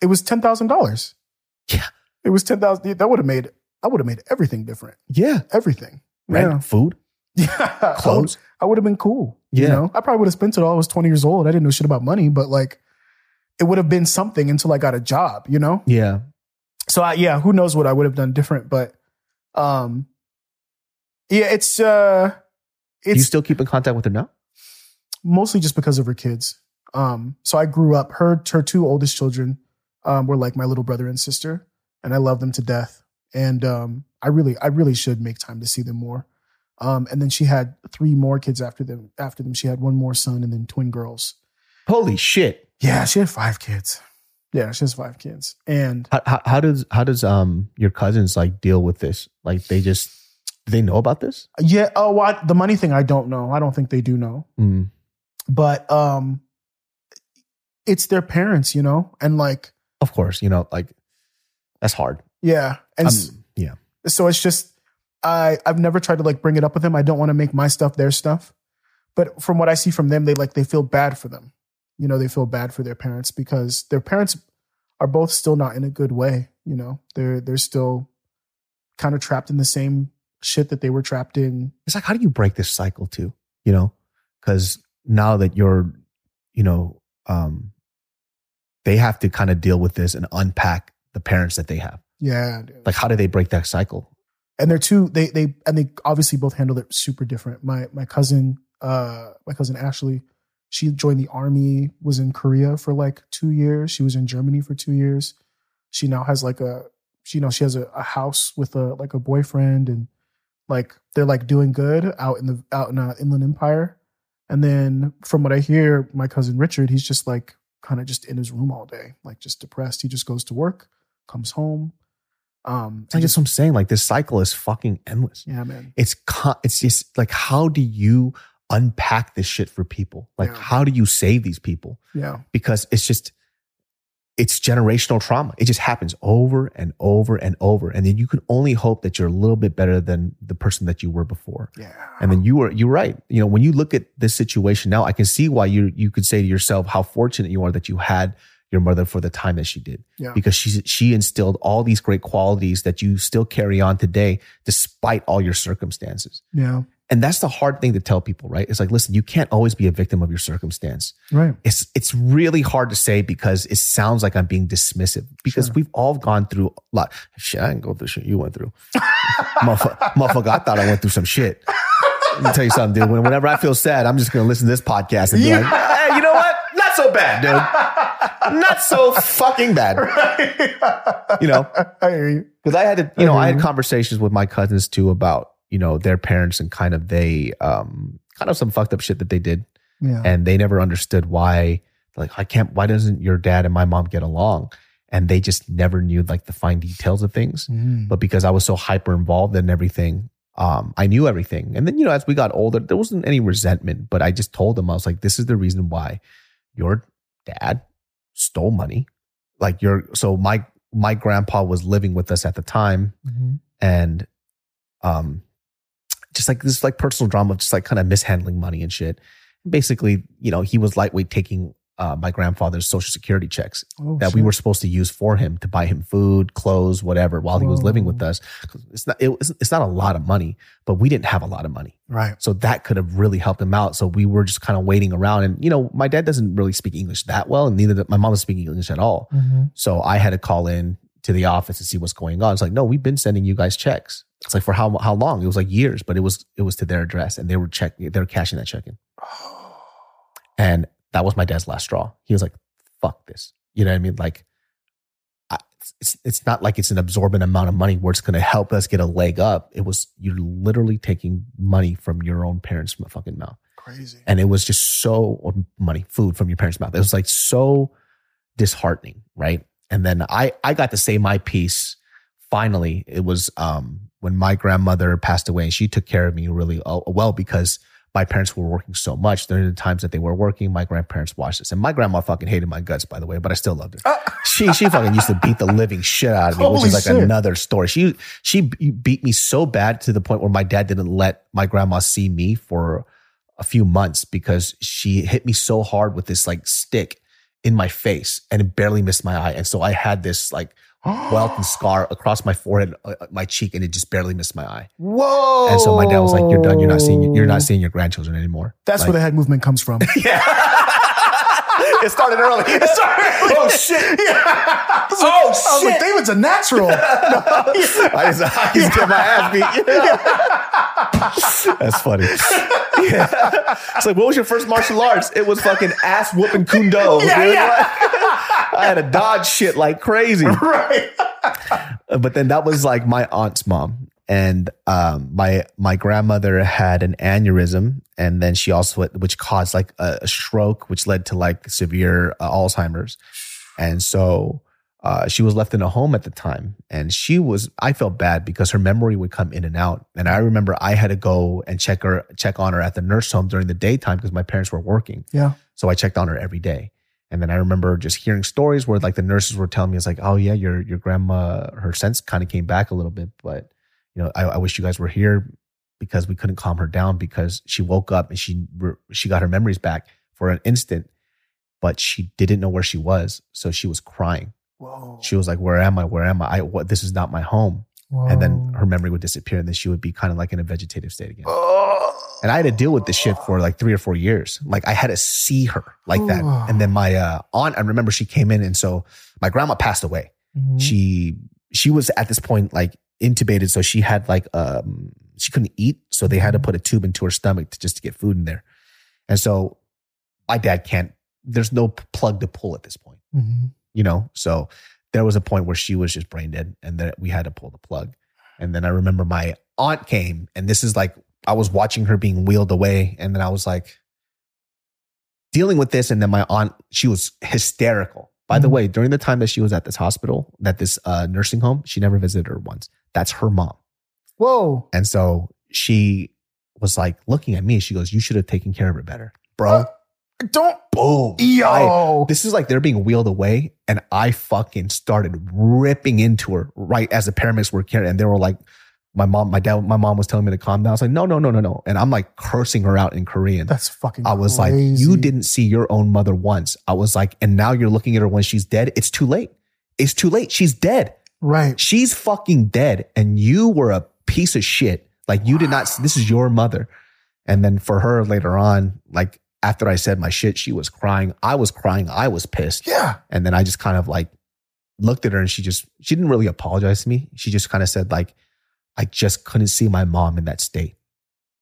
It was $10,000. Yeah. It was $10,000. I would have made everything different. Yeah. Everything. Rent, food. Yeah. Clothes. I would have been cool. Yeah. You know? I probably would have spent it all. I was 20 years old. I didn't know shit about money, but like it would have been something until I got a job, you know? Yeah. So who knows what I would have done different, but it's. Do you still keep in contact with her now? Mostly just because of her kids. So I grew up, her two oldest children were like my little brother and sister, and I love them to death. And I really should make time to see them more. And then she had three more kids after them. She had one more son and then twin girls. Holy shit! Yeah, she had five kids. And how does your cousins like deal with this? Like do they know about this? Yeah. Oh, the money thing, I don't know. I don't think they do know. Mm. But it's their parents, you know, and like of course, you know, like that's hard. Yeah. And so it's just, I've never tried to like bring it up with them. I don't want to make my stuff their stuff, but from what I see from them, they feel bad for them. You know, they feel bad for their parents because their parents are both still not in a good way. You know, they're still kind of trapped in the same shit that they were trapped in. It's like, how do you break this cycle too? You know, cause now that you're, you know, they have to kind of deal with this and unpack the parents that they have. Yeah. Dude. Like, how do they break that cycle? And they're two, they obviously both handled it super different. My cousin Ashley, she joined the army, was in Korea for like 2 years. She was in Germany for 2 years. She now has like a house with a boyfriend, and like, they're like doing good out in Inland Empire. And then from what I hear, my cousin Richard, he's just like kind of just in his room all day, like just depressed. He just goes to work, comes home. I guess what I'm saying, like this cycle is fucking endless. Yeah, man. It's just like, how do you unpack this shit for people? Like, how do you save these people? Yeah. Because it's just, it's generational trauma. It just happens over and over and over. And then you can only hope that you're a little bit better than the person that you were before. Yeah. And then you're right. You know, when you look at this situation now, I can see why you could say to yourself how fortunate you are that you had your mother for the time that she did. Yeah. Because she instilled all these great qualities that you still carry on today, despite all your circumstances. Yeah. And that's the hard thing to tell people, right? It's like, listen, you can't always be a victim of your circumstance. Right. It's really hard to say because it sounds like I'm being dismissive because we've all gone through a lot. Shit, I didn't go through shit you went through. Motherfucker, I thought I went through some shit. Let me tell you something, dude. Whenever I feel sad, I'm just going to listen to this podcast and be like, hey, you know what? Not so bad, dude. Not so fucking bad. Right. You know? I hear you. Because I had to, you know, I had conversations with my cousins too about, you know, their parents and kind of some fucked up shit that they did. Yeah. And they never understood why, like, why doesn't your dad and my mom get along? And they just never knew like the fine details of things. Mm. But because I was so hyper involved in everything, I knew everything. And then, you know, as we got older, there wasn't any resentment, but I just told them, I was like, this is the reason why your dad stole money. Like my grandpa was living with us at the time. Mm-hmm. And, just like this, like personal drama, just like kind of mishandling money and shit. Basically, you know, he was lightweight taking my grandfather's Social Security checks we were supposed to use for him to buy him food, clothes, whatever, while he was living with us. It's not a lot of money, but we didn't have a lot of money, right? So that could have really helped him out. So we were just kind of waiting around, and you know, my dad doesn't really speak English that well, and neither does my mom was speaking English at all. Mm-hmm. So I had to call in to the office and see what's going on. It's like, no, we've been sending you guys checks. It's like, for how long? It was like years, but it was to their address, and they were cashing that check in. And that was my dad's last straw. He was like, fuck this. You know what I mean? Like, it's not like it's an absorbent amount of money where it's going to help us get a leg up. It was, you're literally taking money from your own parents' from a fucking mouth. Crazy. And it was just food from your parents' mouth. It was like so disheartening, right? And then I got to say my piece. Finally, it was when my grandmother passed away, and she took care of me really well because my parents were working so much. During the times that they were working, my grandparents watched this. And my grandma fucking hated my guts, by the way, but I still loved her. She fucking used to beat the living shit out of me, which is like another story. She beat me so bad to the point where my dad didn't let my grandma see me for a few months because she hit me so hard with this like stick in my face, and it barely missed my eye. And so I had this like welt and scar across my forehead, my cheek, and it just barely missed my eye. Whoa! And so my dad was like, "You're done. You're not seeing your grandchildren anymore." That's like, where the head movement comes from. Yeah, it started early. Oh shit! Yeah. I was like, David's a natural. I just get my ass beat. Yeah. That's funny. Yeah. It's like, what was your first martial arts? It was fucking ass whooping kundo. Yeah, I had to dodge shit like crazy. Right. But then that was like my aunt's mom. And my grandmother had an aneurysm. And then she also, which caused like a stroke, which led to like severe Alzheimer's. And so she was left in a home at the time. And I felt bad because her memory would come in and out. And I remember I had to go and check on her at the nurse home during the daytime because my parents were working. Yeah. So I checked on her every day. And then I remember just hearing stories where like the nurses were telling me, it's like, oh yeah, your grandma, her sense kind of came back a little bit, but you know, I wish you guys were here because we couldn't calm her down because she woke up and she got her memories back for an instant, but she didn't know where she was. So she was crying. Whoa. She was like, where am I? This is not my home. Whoa. And then her memory would disappear and then she would be kind of like in a vegetative state again. Oh. And I had to deal with this shit for like 3 or 4 years. Like I had to see her like that. And then my aunt, I remember she came in, and so my grandma passed away. Mm-hmm. She was at this point like intubated. So she had like, she couldn't eat. So they had to put a tube into her stomach to get food in there. And so my dad there's no plug to pull at this point, mm-hmm. you know? So there was a point where she was just brain dead and that we had to pull the plug. And then I remember my aunt came, and this is like, I was watching her being wheeled away, and then I was like dealing with this. And then my aunt, she was hysterical. By the way, during the time that she was at this hospital, at this nursing home, she never visited her once. That's her mom. Whoa. And so she was like looking at me. She goes, you should have taken care of her better, bro. Don't boom. Yo. This is like they're being wheeled away. And I fucking started ripping into her right as the paramedics were carrying. And they were like, my mom was telling me to calm down. I was like, no. And I'm like cursing her out in Korean. That's fucking crazy. I was like, you didn't see your own mother once. I was like, and now you're looking at her when she's dead. It's too late. It's too late. She's dead. Right. She's fucking dead. And you were a piece of shit. Like you did not, this is your mother. And then for her later on, like, after I said my shit, she was crying. I was crying. I was pissed. Yeah. And then I just kind of like looked at her and she didn't really apologize to me. She just kind of said like, I just couldn't see my mom in that state.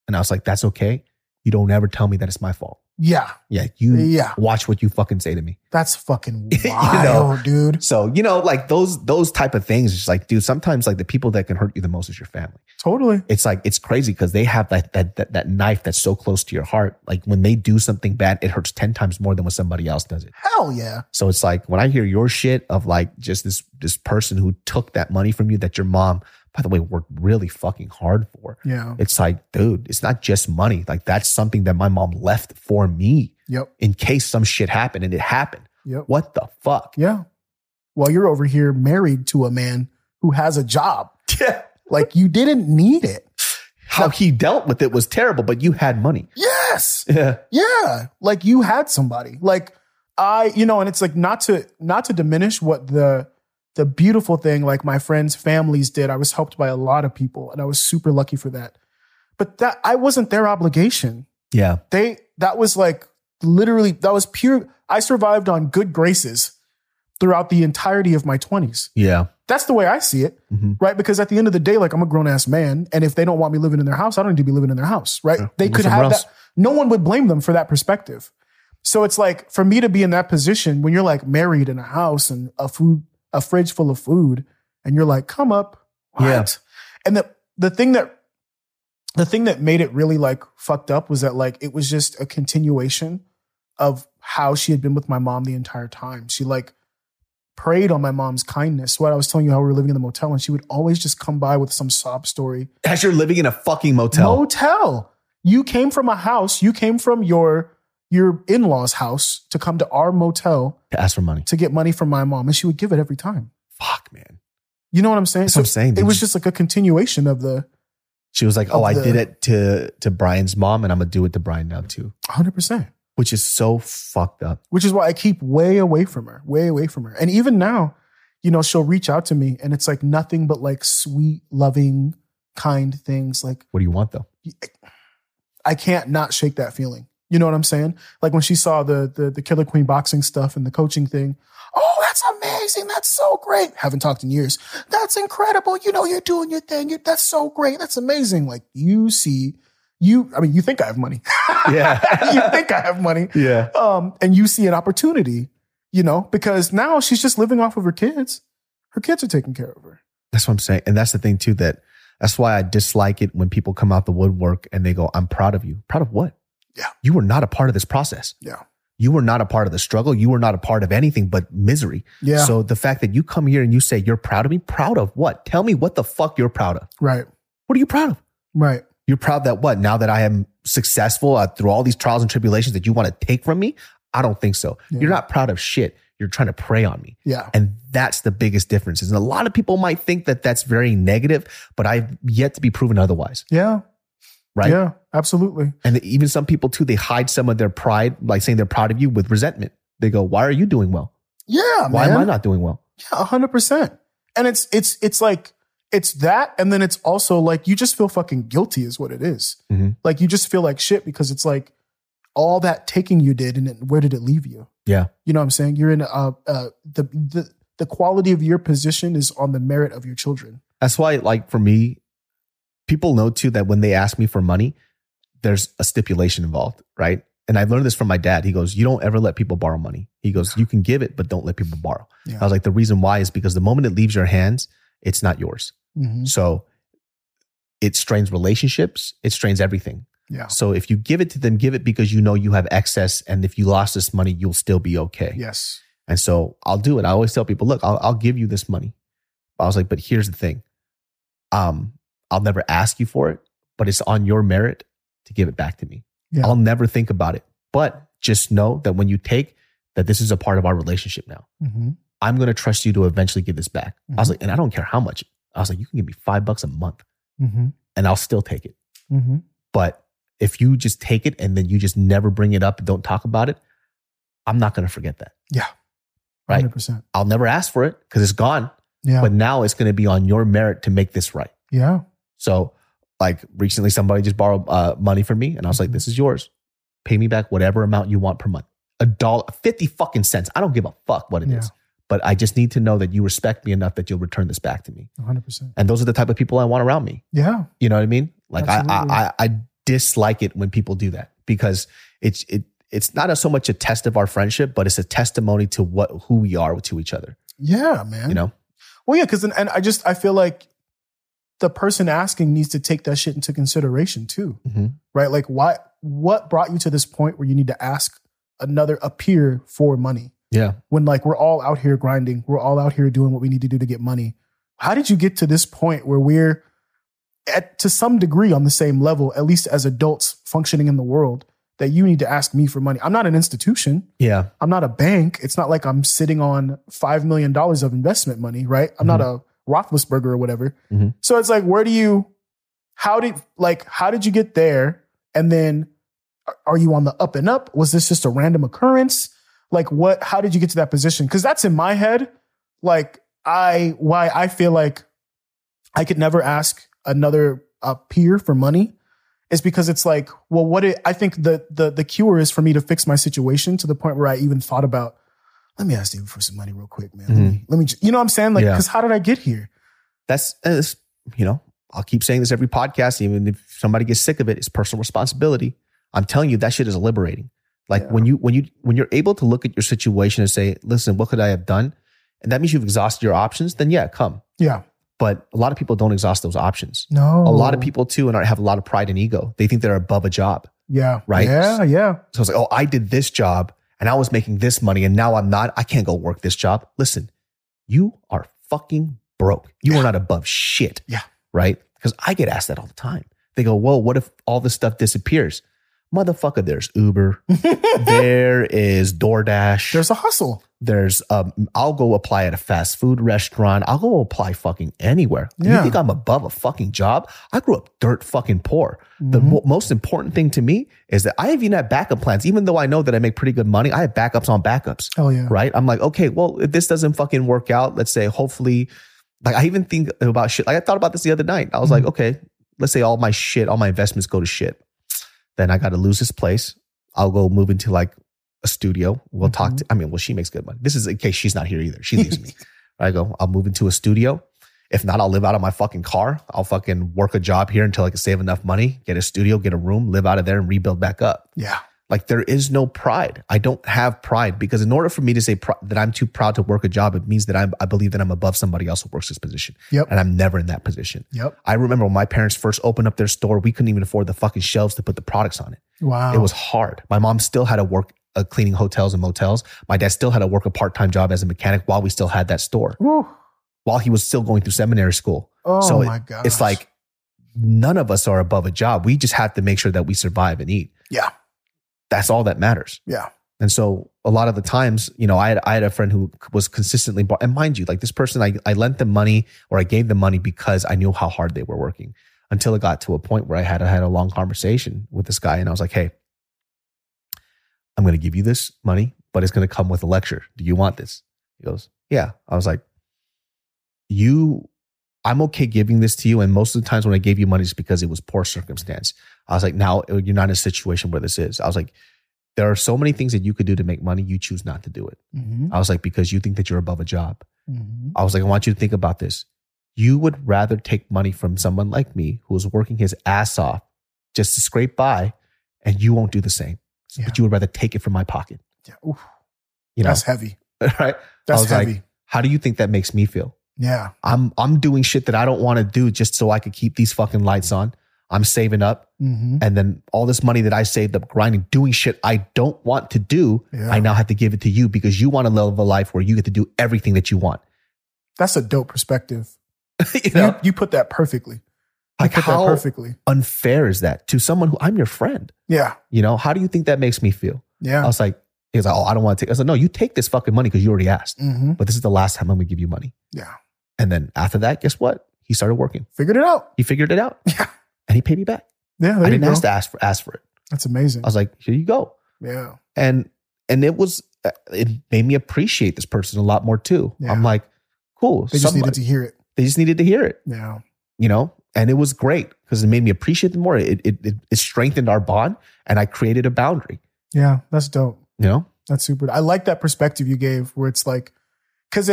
And I was like, that's okay. You don't ever tell me that it's my fault. Yeah. Yeah. You watch what you fucking say to me. That's fucking wild, you know? Dude. So, you know, like those type of things, it's like, dude, sometimes like the people that can hurt you the most is your family. Totally. It's like, it's crazy because they have that knife that's so close to your heart. Like when they do something bad, it hurts 10 times more than when somebody else does it. Hell yeah. So it's like when I hear your shit of like just this person who took that money from you that your mom, by the way, worked really fucking hard for. Yeah. It's like, dude, it's not just money. Like that's something that my mom left for me. Yep. In case some shit happened, and it happened. Yep. What the fuck? Yeah. Well, you're over here married to a man who has a job. Yeah. Like you didn't need it. How he dealt with it was terrible, but you had money. Yes. Yeah. Yeah. Like you had somebody. Like and it's like not to diminish what the beautiful thing, like my friends' families did. I was helped by a lot of people and I was super lucky for that. But that I wasn't their obligation. Yeah. That was like literally, that was pure. I survived on good graces throughout the entirety of my 20s. Yeah. That's the way I see it. Mm-hmm. Right. Because at the end of the day, like I'm a grown ass man. And if they don't want me living in their house, I don't need to be living in their house. Right. Yeah, they could have that. No one would blame them for that perspective. So it's like for me to be in that position when you're like married in a house and a fridge full of food, and you're like, come up. What? Yeah. And the thing that made it really like fucked up was that like, it was just a continuation of how she had been with my mom the entire time. She like preyed on my mom's kindness. What I was telling you, how we were living in the motel and she would always just come by with some sob story. As you're living in a fucking motel. You came from a house. You came from your in-laws' house to come to our motel to ask for money, to get money from my mom. And she would give it every time. Fuck, man. You know what I'm saying? That's so what I'm saying. It was just like a continuation of the, she was like, oh, I did it to Brian's mom and I'm going to do it to Brian now too. 100%. Which is so fucked up. Which is why I keep way away from her. And even now, you know, she'll reach out to me and it's like nothing but like sweet, loving, kind things. Like, what do you want though? I can't not shake that feeling. You know what I'm saying? Like when she saw the Killer Queen boxing stuff and the coaching thing. Oh, that's amazing. That's so great. Haven't talked in years. That's incredible. You know, you're doing your thing. That's so great. That's amazing. Like you think I have money. Yeah. You think I have money. Yeah. And you see an opportunity, you know, because now she's just living off of her kids. Her kids are taking care of her. That's what I'm saying. And that's the thing too, that's why I dislike it when people come out the woodwork and they go, I'm proud of you. Proud of what? Yeah. You were not a part of this process. Yeah. You were not a part of the struggle. You were not a part of anything but misery. Yeah. So the fact that you come here and you say you're proud of me, proud of what? Tell me what the fuck you're proud of. Right. What are you proud of? Right. You're proud that what? Now that I am successful through all these trials and tribulations that you want to take from me? I don't think so. Yeah. You're not proud of shit. You're trying to prey on me. Yeah. And that's the biggest difference. And a lot of people might think that that's very negative, but I've yet to be proven otherwise. Yeah. Right? Yeah, absolutely. And even some people too, they hide some of their pride, like saying they're proud of you with resentment. They go, why are you doing well? Yeah, why am I not doing well? Yeah, 100%. And it's like, it's that. And then it's also like, you just feel fucking guilty is what it is. Mm-hmm. Like you just feel like shit because it's like all that taking you did and where did it leave you? Yeah. You know what I'm saying? You're in the quality of your position is on the merit of your children. That's why like for me, people know too that when they ask me for money, there's a stipulation involved, right? And I learned this from my dad. He goes, you don't ever let people borrow money. He goes, you can give it, but don't let people borrow. Yeah. I was like, the reason why is because the moment it leaves your hands, it's not yours. Mm-hmm. So it strains relationships. It strains everything. Yeah. So if you give it to them, give it because you know you have excess. And if you lost this money, you'll still be okay. Yes. And so I'll do it. I always tell people, look, I'll give you this money. I was like, but here's the thing. I'll never ask you for it, but it's on your merit to give it back to me. Yeah. I'll never think about it, but Just know that when you take, that this is a part of our relationship now. Mm-hmm. I'm going to trust you to eventually give this back. Mm-hmm. I was like, and I don't care how much. I was like, you can give me $5 a month mm-hmm. and I'll still take it. Mm-hmm. But if you just take it and then you just never bring it up and don't talk about it, I'm not going to forget that. Yeah. 100%. Right? I'll never ask for it because it's gone. Yeah. But now it's going to be on your merit to make this right. Yeah. So like recently somebody just borrowed money from me and I was mm-hmm. like, this is yours. Pay me back whatever amount you want per month. $1.50 fucking cents. I don't give a fuck what it is. But I just need to know that you respect me enough that you'll return this back to me. 100%. And those are the type of people I want around me. Yeah. You know what I mean? Like I dislike it when people do that because it's not so much a test of our friendship, but it's a testimony to who we are to each other. Yeah, man. You know? Well, yeah, because I feel like the person asking needs to take that shit into consideration too. Mm-hmm. Right? Like what brought you to this point where you need to ask a peer for money? Yeah. When like we're all out here grinding, we're all out here doing what we need to do to get money. How did you get to this point where we're to some degree on the same level, at least as adults functioning in the world, that you need to ask me for money? I'm not an institution. Yeah. I'm not a bank. It's not like I'm sitting on $5 million of investment money, right? I'm mm-hmm. not a Roethlisberger or whatever. Mm-hmm. So it's like, how did you get there? And then are you on the up and up? Was this just a random occurrence? Like how did you get to that position? Cause that's in my head. Like why I feel like I could never ask a peer for money is because it's like, well, I think the cure is for me to fix my situation to the point where I even thought about, let me ask David for some money real quick, man. Mm-hmm. Let me you know what I'm saying? Like, cause how did I get here? That's you know, I'll keep saying this every podcast, even if somebody gets sick of it, it's personal responsibility. I'm telling you, that shit is liberating. Like when you're able to look at your situation and say, listen, what could I have done? And that means you've exhausted your options, then come. Yeah. But a lot of people don't exhaust those options. No. A lot of people too have a lot of pride and ego. They think they're above a job. Yeah. Right? Yeah, yeah. So it's like, oh, I did this job and I was making this money and now I'm not. I can't go work this job. Listen, you are fucking broke. You are not above shit. Yeah. Right? Because I get asked that all the time. They go, whoa, what if all this stuff disappears? Motherfucker, there's Uber. There is DoorDash. There's a hustle. There's, I'll go apply at a fast food restaurant. I'll go apply fucking anywhere. Yeah. You think I'm above a fucking job? I grew up dirt fucking poor. Mm-hmm. The most important thing to me is that I even have backup plans. Even though I know that I make pretty good money, I have backups on backups. Oh yeah. Right? I'm like, okay, well, if this doesn't fucking work out, let's say hopefully, like I even think about shit. Like I thought about this the other night. I was mm-hmm. like, okay, let's say all my investments go to shit. Then I got to lose this place. I'll go move into like a studio. We'll mm-hmm. well, she makes good money. This is in case she's not here either. She leaves me. I'll move into a studio. If not, I'll live out of my fucking car. I'll fucking work a job here until I can save enough money, get a studio, get a room, live out of there and rebuild back up. Yeah. Like there is no pride. I don't have pride because in order for me to say that I'm too proud to work a job, it means that I believe that I'm above somebody else who works this position. Yep. And I'm never in that position. Yep. I remember when my parents first opened up their store, we couldn't even afford the fucking shelves to put the products on it. Wow. It was hard. My mom still had to work cleaning hotels and motels. My dad still had to work a part-time job as a mechanic while we still had that store. Woo. While he was still going through seminary school. Oh so my gosh. It's like none of us are above a job. We just have to make sure that we survive and eat. Yeah. That's all that matters. Yeah. And so a lot of the times, you know, I had a friend who was consistently, and mind you, like this person, I lent them money or I gave them money because I knew how hard they were working until it got to a point where I had a long conversation with this guy. And I was like, hey, I'm going to give you this money, but it's going to come with a lecture. Do you want this? He goes, yeah. I was like, I'm okay giving this to you. And most of the times when I gave you money, it's because it was poor circumstance. I was like, now you're not in a situation where this is. I was like, there are so many things that you could do to make money. You choose not to do it. Mm-hmm. I was like, because you think that you're above a job. Mm-hmm. I was like, I want you to think about this. You would rather take money from someone like me who is working his ass off just to scrape by and you won't do the same. Yeah. But you would rather take it from my pocket. Yeah. Oof. You know? That's heavy. Right? That's heavy. Like, how do you think that makes me feel? Yeah. I'm doing shit that I don't want to do just so I could keep these fucking lights on. I'm saving up. Mm-hmm. And then all this money that I saved up grinding, doing shit I don't want to do, I now have to give it to you because you want to live a life where you get to do everything that you want. That's a dope perspective. You put that perfectly. How unfair is that to someone who I'm your friend? Yeah. You know, how do you think that makes me feel? Yeah. I was like, he was like, oh, I don't want to take. I said, like, no, you take this fucking money because you already asked. Mm-hmm. But this is the last time I'm going to give you money. Yeah. And then after that, guess what? He started working. Figured it out. He figured it out. Yeah. And he paid me back. Yeah. I didn't have to ask for it. That's amazing. I was like, here you go. Yeah. And it made me appreciate this person a lot more too. Yeah. I'm like, cool. They just needed to hear it. They just needed to hear it. Yeah. You know? And it was great because it made me appreciate them more. It strengthened our bond and I created a boundary. Yeah. That's dope. You know? That's super. I like that perspective you gave where it's like, because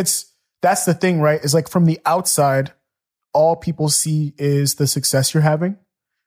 that's the thing, right? It's like from the outside, all people see is the success you're having,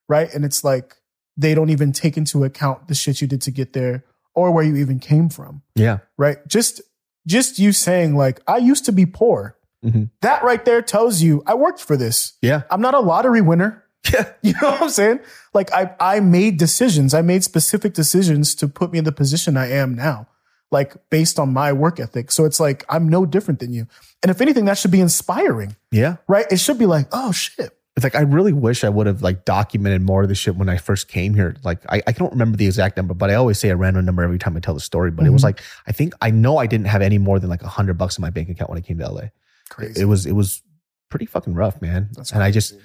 right? And it's like, they don't even take into account the shit you did to get there or where you even came from. Yeah. Right. Just you saying like, I used to be poor. Mm-hmm. That right there tells you I worked for this. Yeah. I'm not a lottery winner. Yeah. You know what I'm saying? Like I made decisions. I made specific decisions to put me in the position I am now, like based on my work ethic. So it's like, I'm no different than you. And if anything, that should be inspiring. Yeah. Right. It should be like, oh shit. It's like, I really wish I would have like documented more of this shit when I first came here. Like, I don't remember the exact number, but I always say a random number every time I tell the story. But mm-hmm. It was like, I didn't have any more than like $100 in my bank account when I came to LA. Crazy. It was pretty fucking rough, man. That's crazy.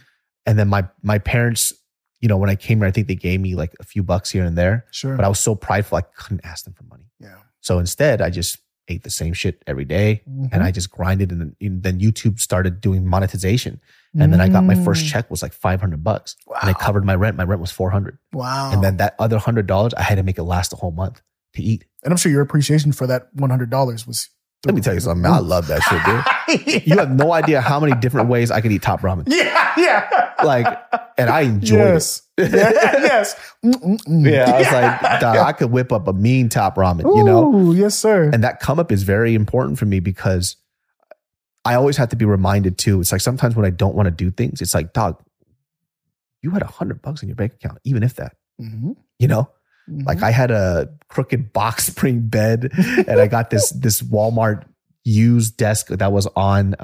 And then my parents, you know, when I came here, I think they gave me like a few bucks here and there. Sure. But I was so prideful, I couldn't ask them for money. Yeah. So instead, I just ate the same shit every day, mm-hmm. and I just grinded. And then YouTube started doing monetization. And then I got my first check was like $500. Wow. And I covered my rent. My rent was $400. Wow. And then that other $100, I had to make it last a whole month to eat. And I'm sure your appreciation for that $100 was... Let me tell you something. I love that shit, dude. Yeah. You have no idea how many different ways I could eat top ramen. Yeah, yeah. Like, and I enjoyed it. Yeah, yes. Mm-mm. Yeah, I was like, dog, I could whip up a mean top ramen, you know? Ooh, yes, sir. And that come up is very important for me because... I always have to be reminded too. It's like sometimes when I don't want to do things, it's like, dog, you had $100 in your bank account, even if that, mm-hmm. you know, mm-hmm. like I had a crooked box spring bed and I got this Walmart used desk that was on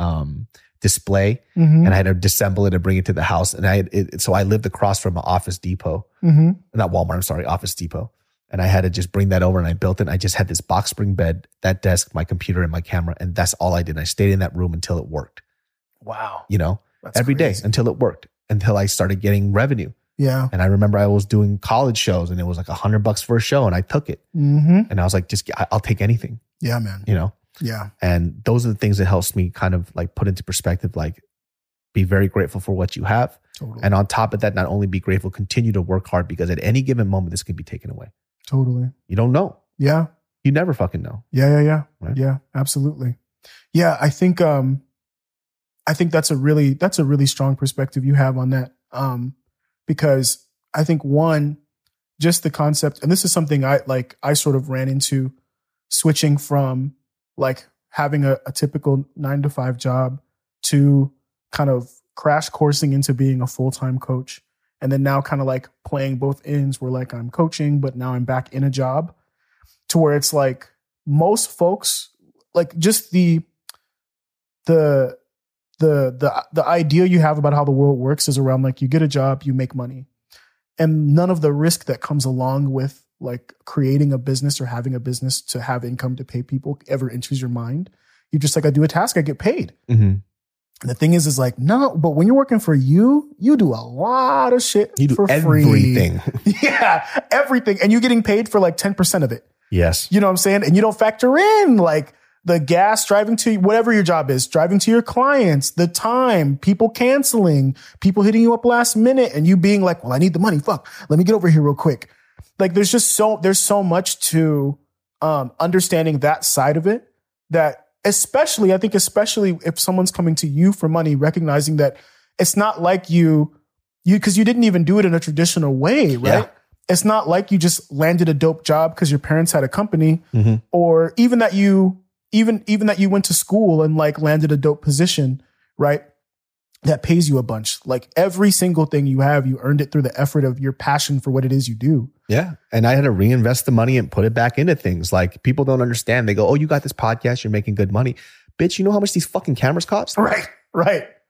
display, mm-hmm. and I had to disassemble it and bring it to the house. And so I lived across from an Office Depot, mm-hmm. not Walmart, I'm sorry, Office Depot. And I had to just bring that over and I built it. I just had this box spring bed, that desk, my computer and my camera. And that's all I did. I stayed in that room until it worked. Wow. You know, that's every crazy. Day until it worked, until I started getting revenue. Yeah. And I remember I was doing college shows and it was like $100 for a show and I took it. Mm-hmm. And I was like, I'll take anything. Yeah, man. You know? Yeah. And those are the things that helps me kind of like put into perspective, like be very grateful for what you have. Totally. And on top of that, not only be grateful, continue to work hard because at any given moment, this can be taken away. Totally. You don't know. Yeah. You never fucking know. Yeah. Right? Yeah, absolutely. Yeah. I think that's a really strong perspective you have on that. Because I think one, just the concept, and this is something I sort of ran into switching from like having a typical 9-to-5 job to kind of crash coursing into being a full-time coach. And then now kind of like playing both ends where like I'm coaching, but now I'm back in a job to where it's like most folks, like just the idea you have about how the world works is around like you get a job, you make money, and none of the risk that comes along with like creating a business or having a business to have income to pay people ever enters your mind. You're just like, I do a task, I get paid. Mm-hmm. And the thing is like, no, but when you're working for you, you do a lot of shit for free. You do everything. Yeah, everything. And you're getting paid for like 10% of it. Yes. You know what I'm saying? And you don't factor in like the gas, driving to whatever your job is, driving to your clients, the time, people canceling, people hitting you up last minute and you being like, well, I need the money. Fuck, let me get over here real quick. Like there's so much to understanding that side of it that, Especially if someone's coming to you for money, recognizing that it's not like you because you didn't even do it in a traditional way, right? Yeah. It's not like you just landed a dope job because your parents had a company, mm-hmm. or even that you went to school and like landed a dope position, right? That pays you a bunch. Like every single thing you have, you earned it through the effort of your passion for what it is you do. Yeah. And I had to reinvest the money and put it back into things. Like people don't understand. They go, oh, you got this podcast. You're making good money. Bitch, you know how much these fucking cameras cost? Right. You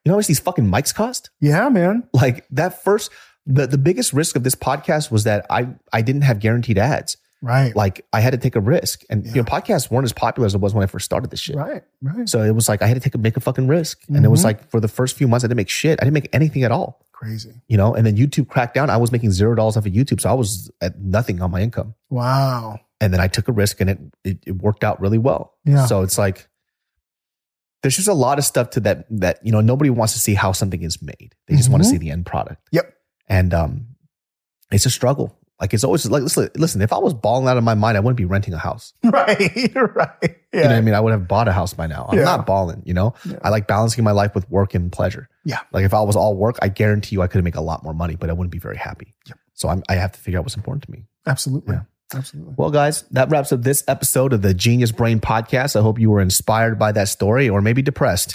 know how much these fucking mics cost? Yeah, man. Like that first, the biggest risk of this podcast was that I didn't have guaranteed ads. Right. Like I had to take a risk. And you know, podcasts weren't as popular as it was when I first started this shit. Right. Right. So it was like I had to make a fucking risk. Mm-hmm. And it was like for the first few months I didn't make shit. I didn't make anything at all. Crazy. You know, and then YouTube cracked down. I was making $0 off of YouTube. So I was at nothing on my income. Wow. And then I took a risk and it worked out really well. Yeah. So it's like there's just a lot of stuff to that you know, nobody wants to see how something is made. They just want to see the end product. Yep. And it's a struggle. Like it's always like, listen, if I was balling out of my mind, I wouldn't be renting a house. Right, right. Yeah. You know what I mean? I would have bought a house by now. I'm not balling, you know? Yeah. I like balancing my life with work and pleasure. Yeah. Like if I was all work, I guarantee you I could make a lot more money, but I wouldn't be very happy. Yep. So I have to figure out what's important to me. Absolutely. Yeah. Absolutely. Well, guys, that wraps up this episode of the Genius Brain Podcast. I hope you were inspired by that story or maybe depressed.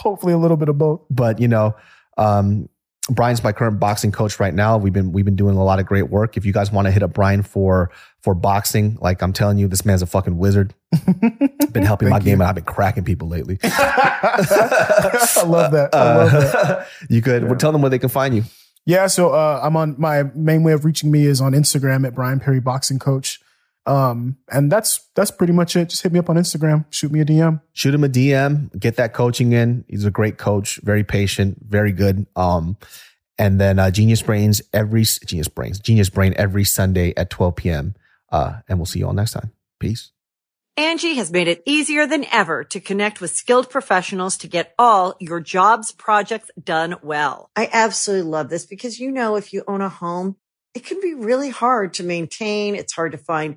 Hopefully a little bit of both. But, you know, Brian's my current boxing coach right now. We've been doing a lot of great work. If you guys want to hit up Brian for boxing, like I'm telling you, this man's a fucking wizard. Been helping my game, and I've been cracking people lately. I love that. You could tell them where they can find you. Yeah, so I'm on my main way of reaching me is on Instagram at Brian Perry Boxing Coach. And that's pretty much it. Just hit me up on Instagram, shoot me a DM. Shoot him a DM, get that coaching in. He's a great coach, very patient, very good. And then Genius Brain every Sunday at 12 p.m. And we'll see you all next time. Peace. Angie has made it easier than ever to connect with skilled professionals to get all your jobs projects done well. I absolutely love this because, you know, if you own a home, it can be really hard to maintain. It's hard to find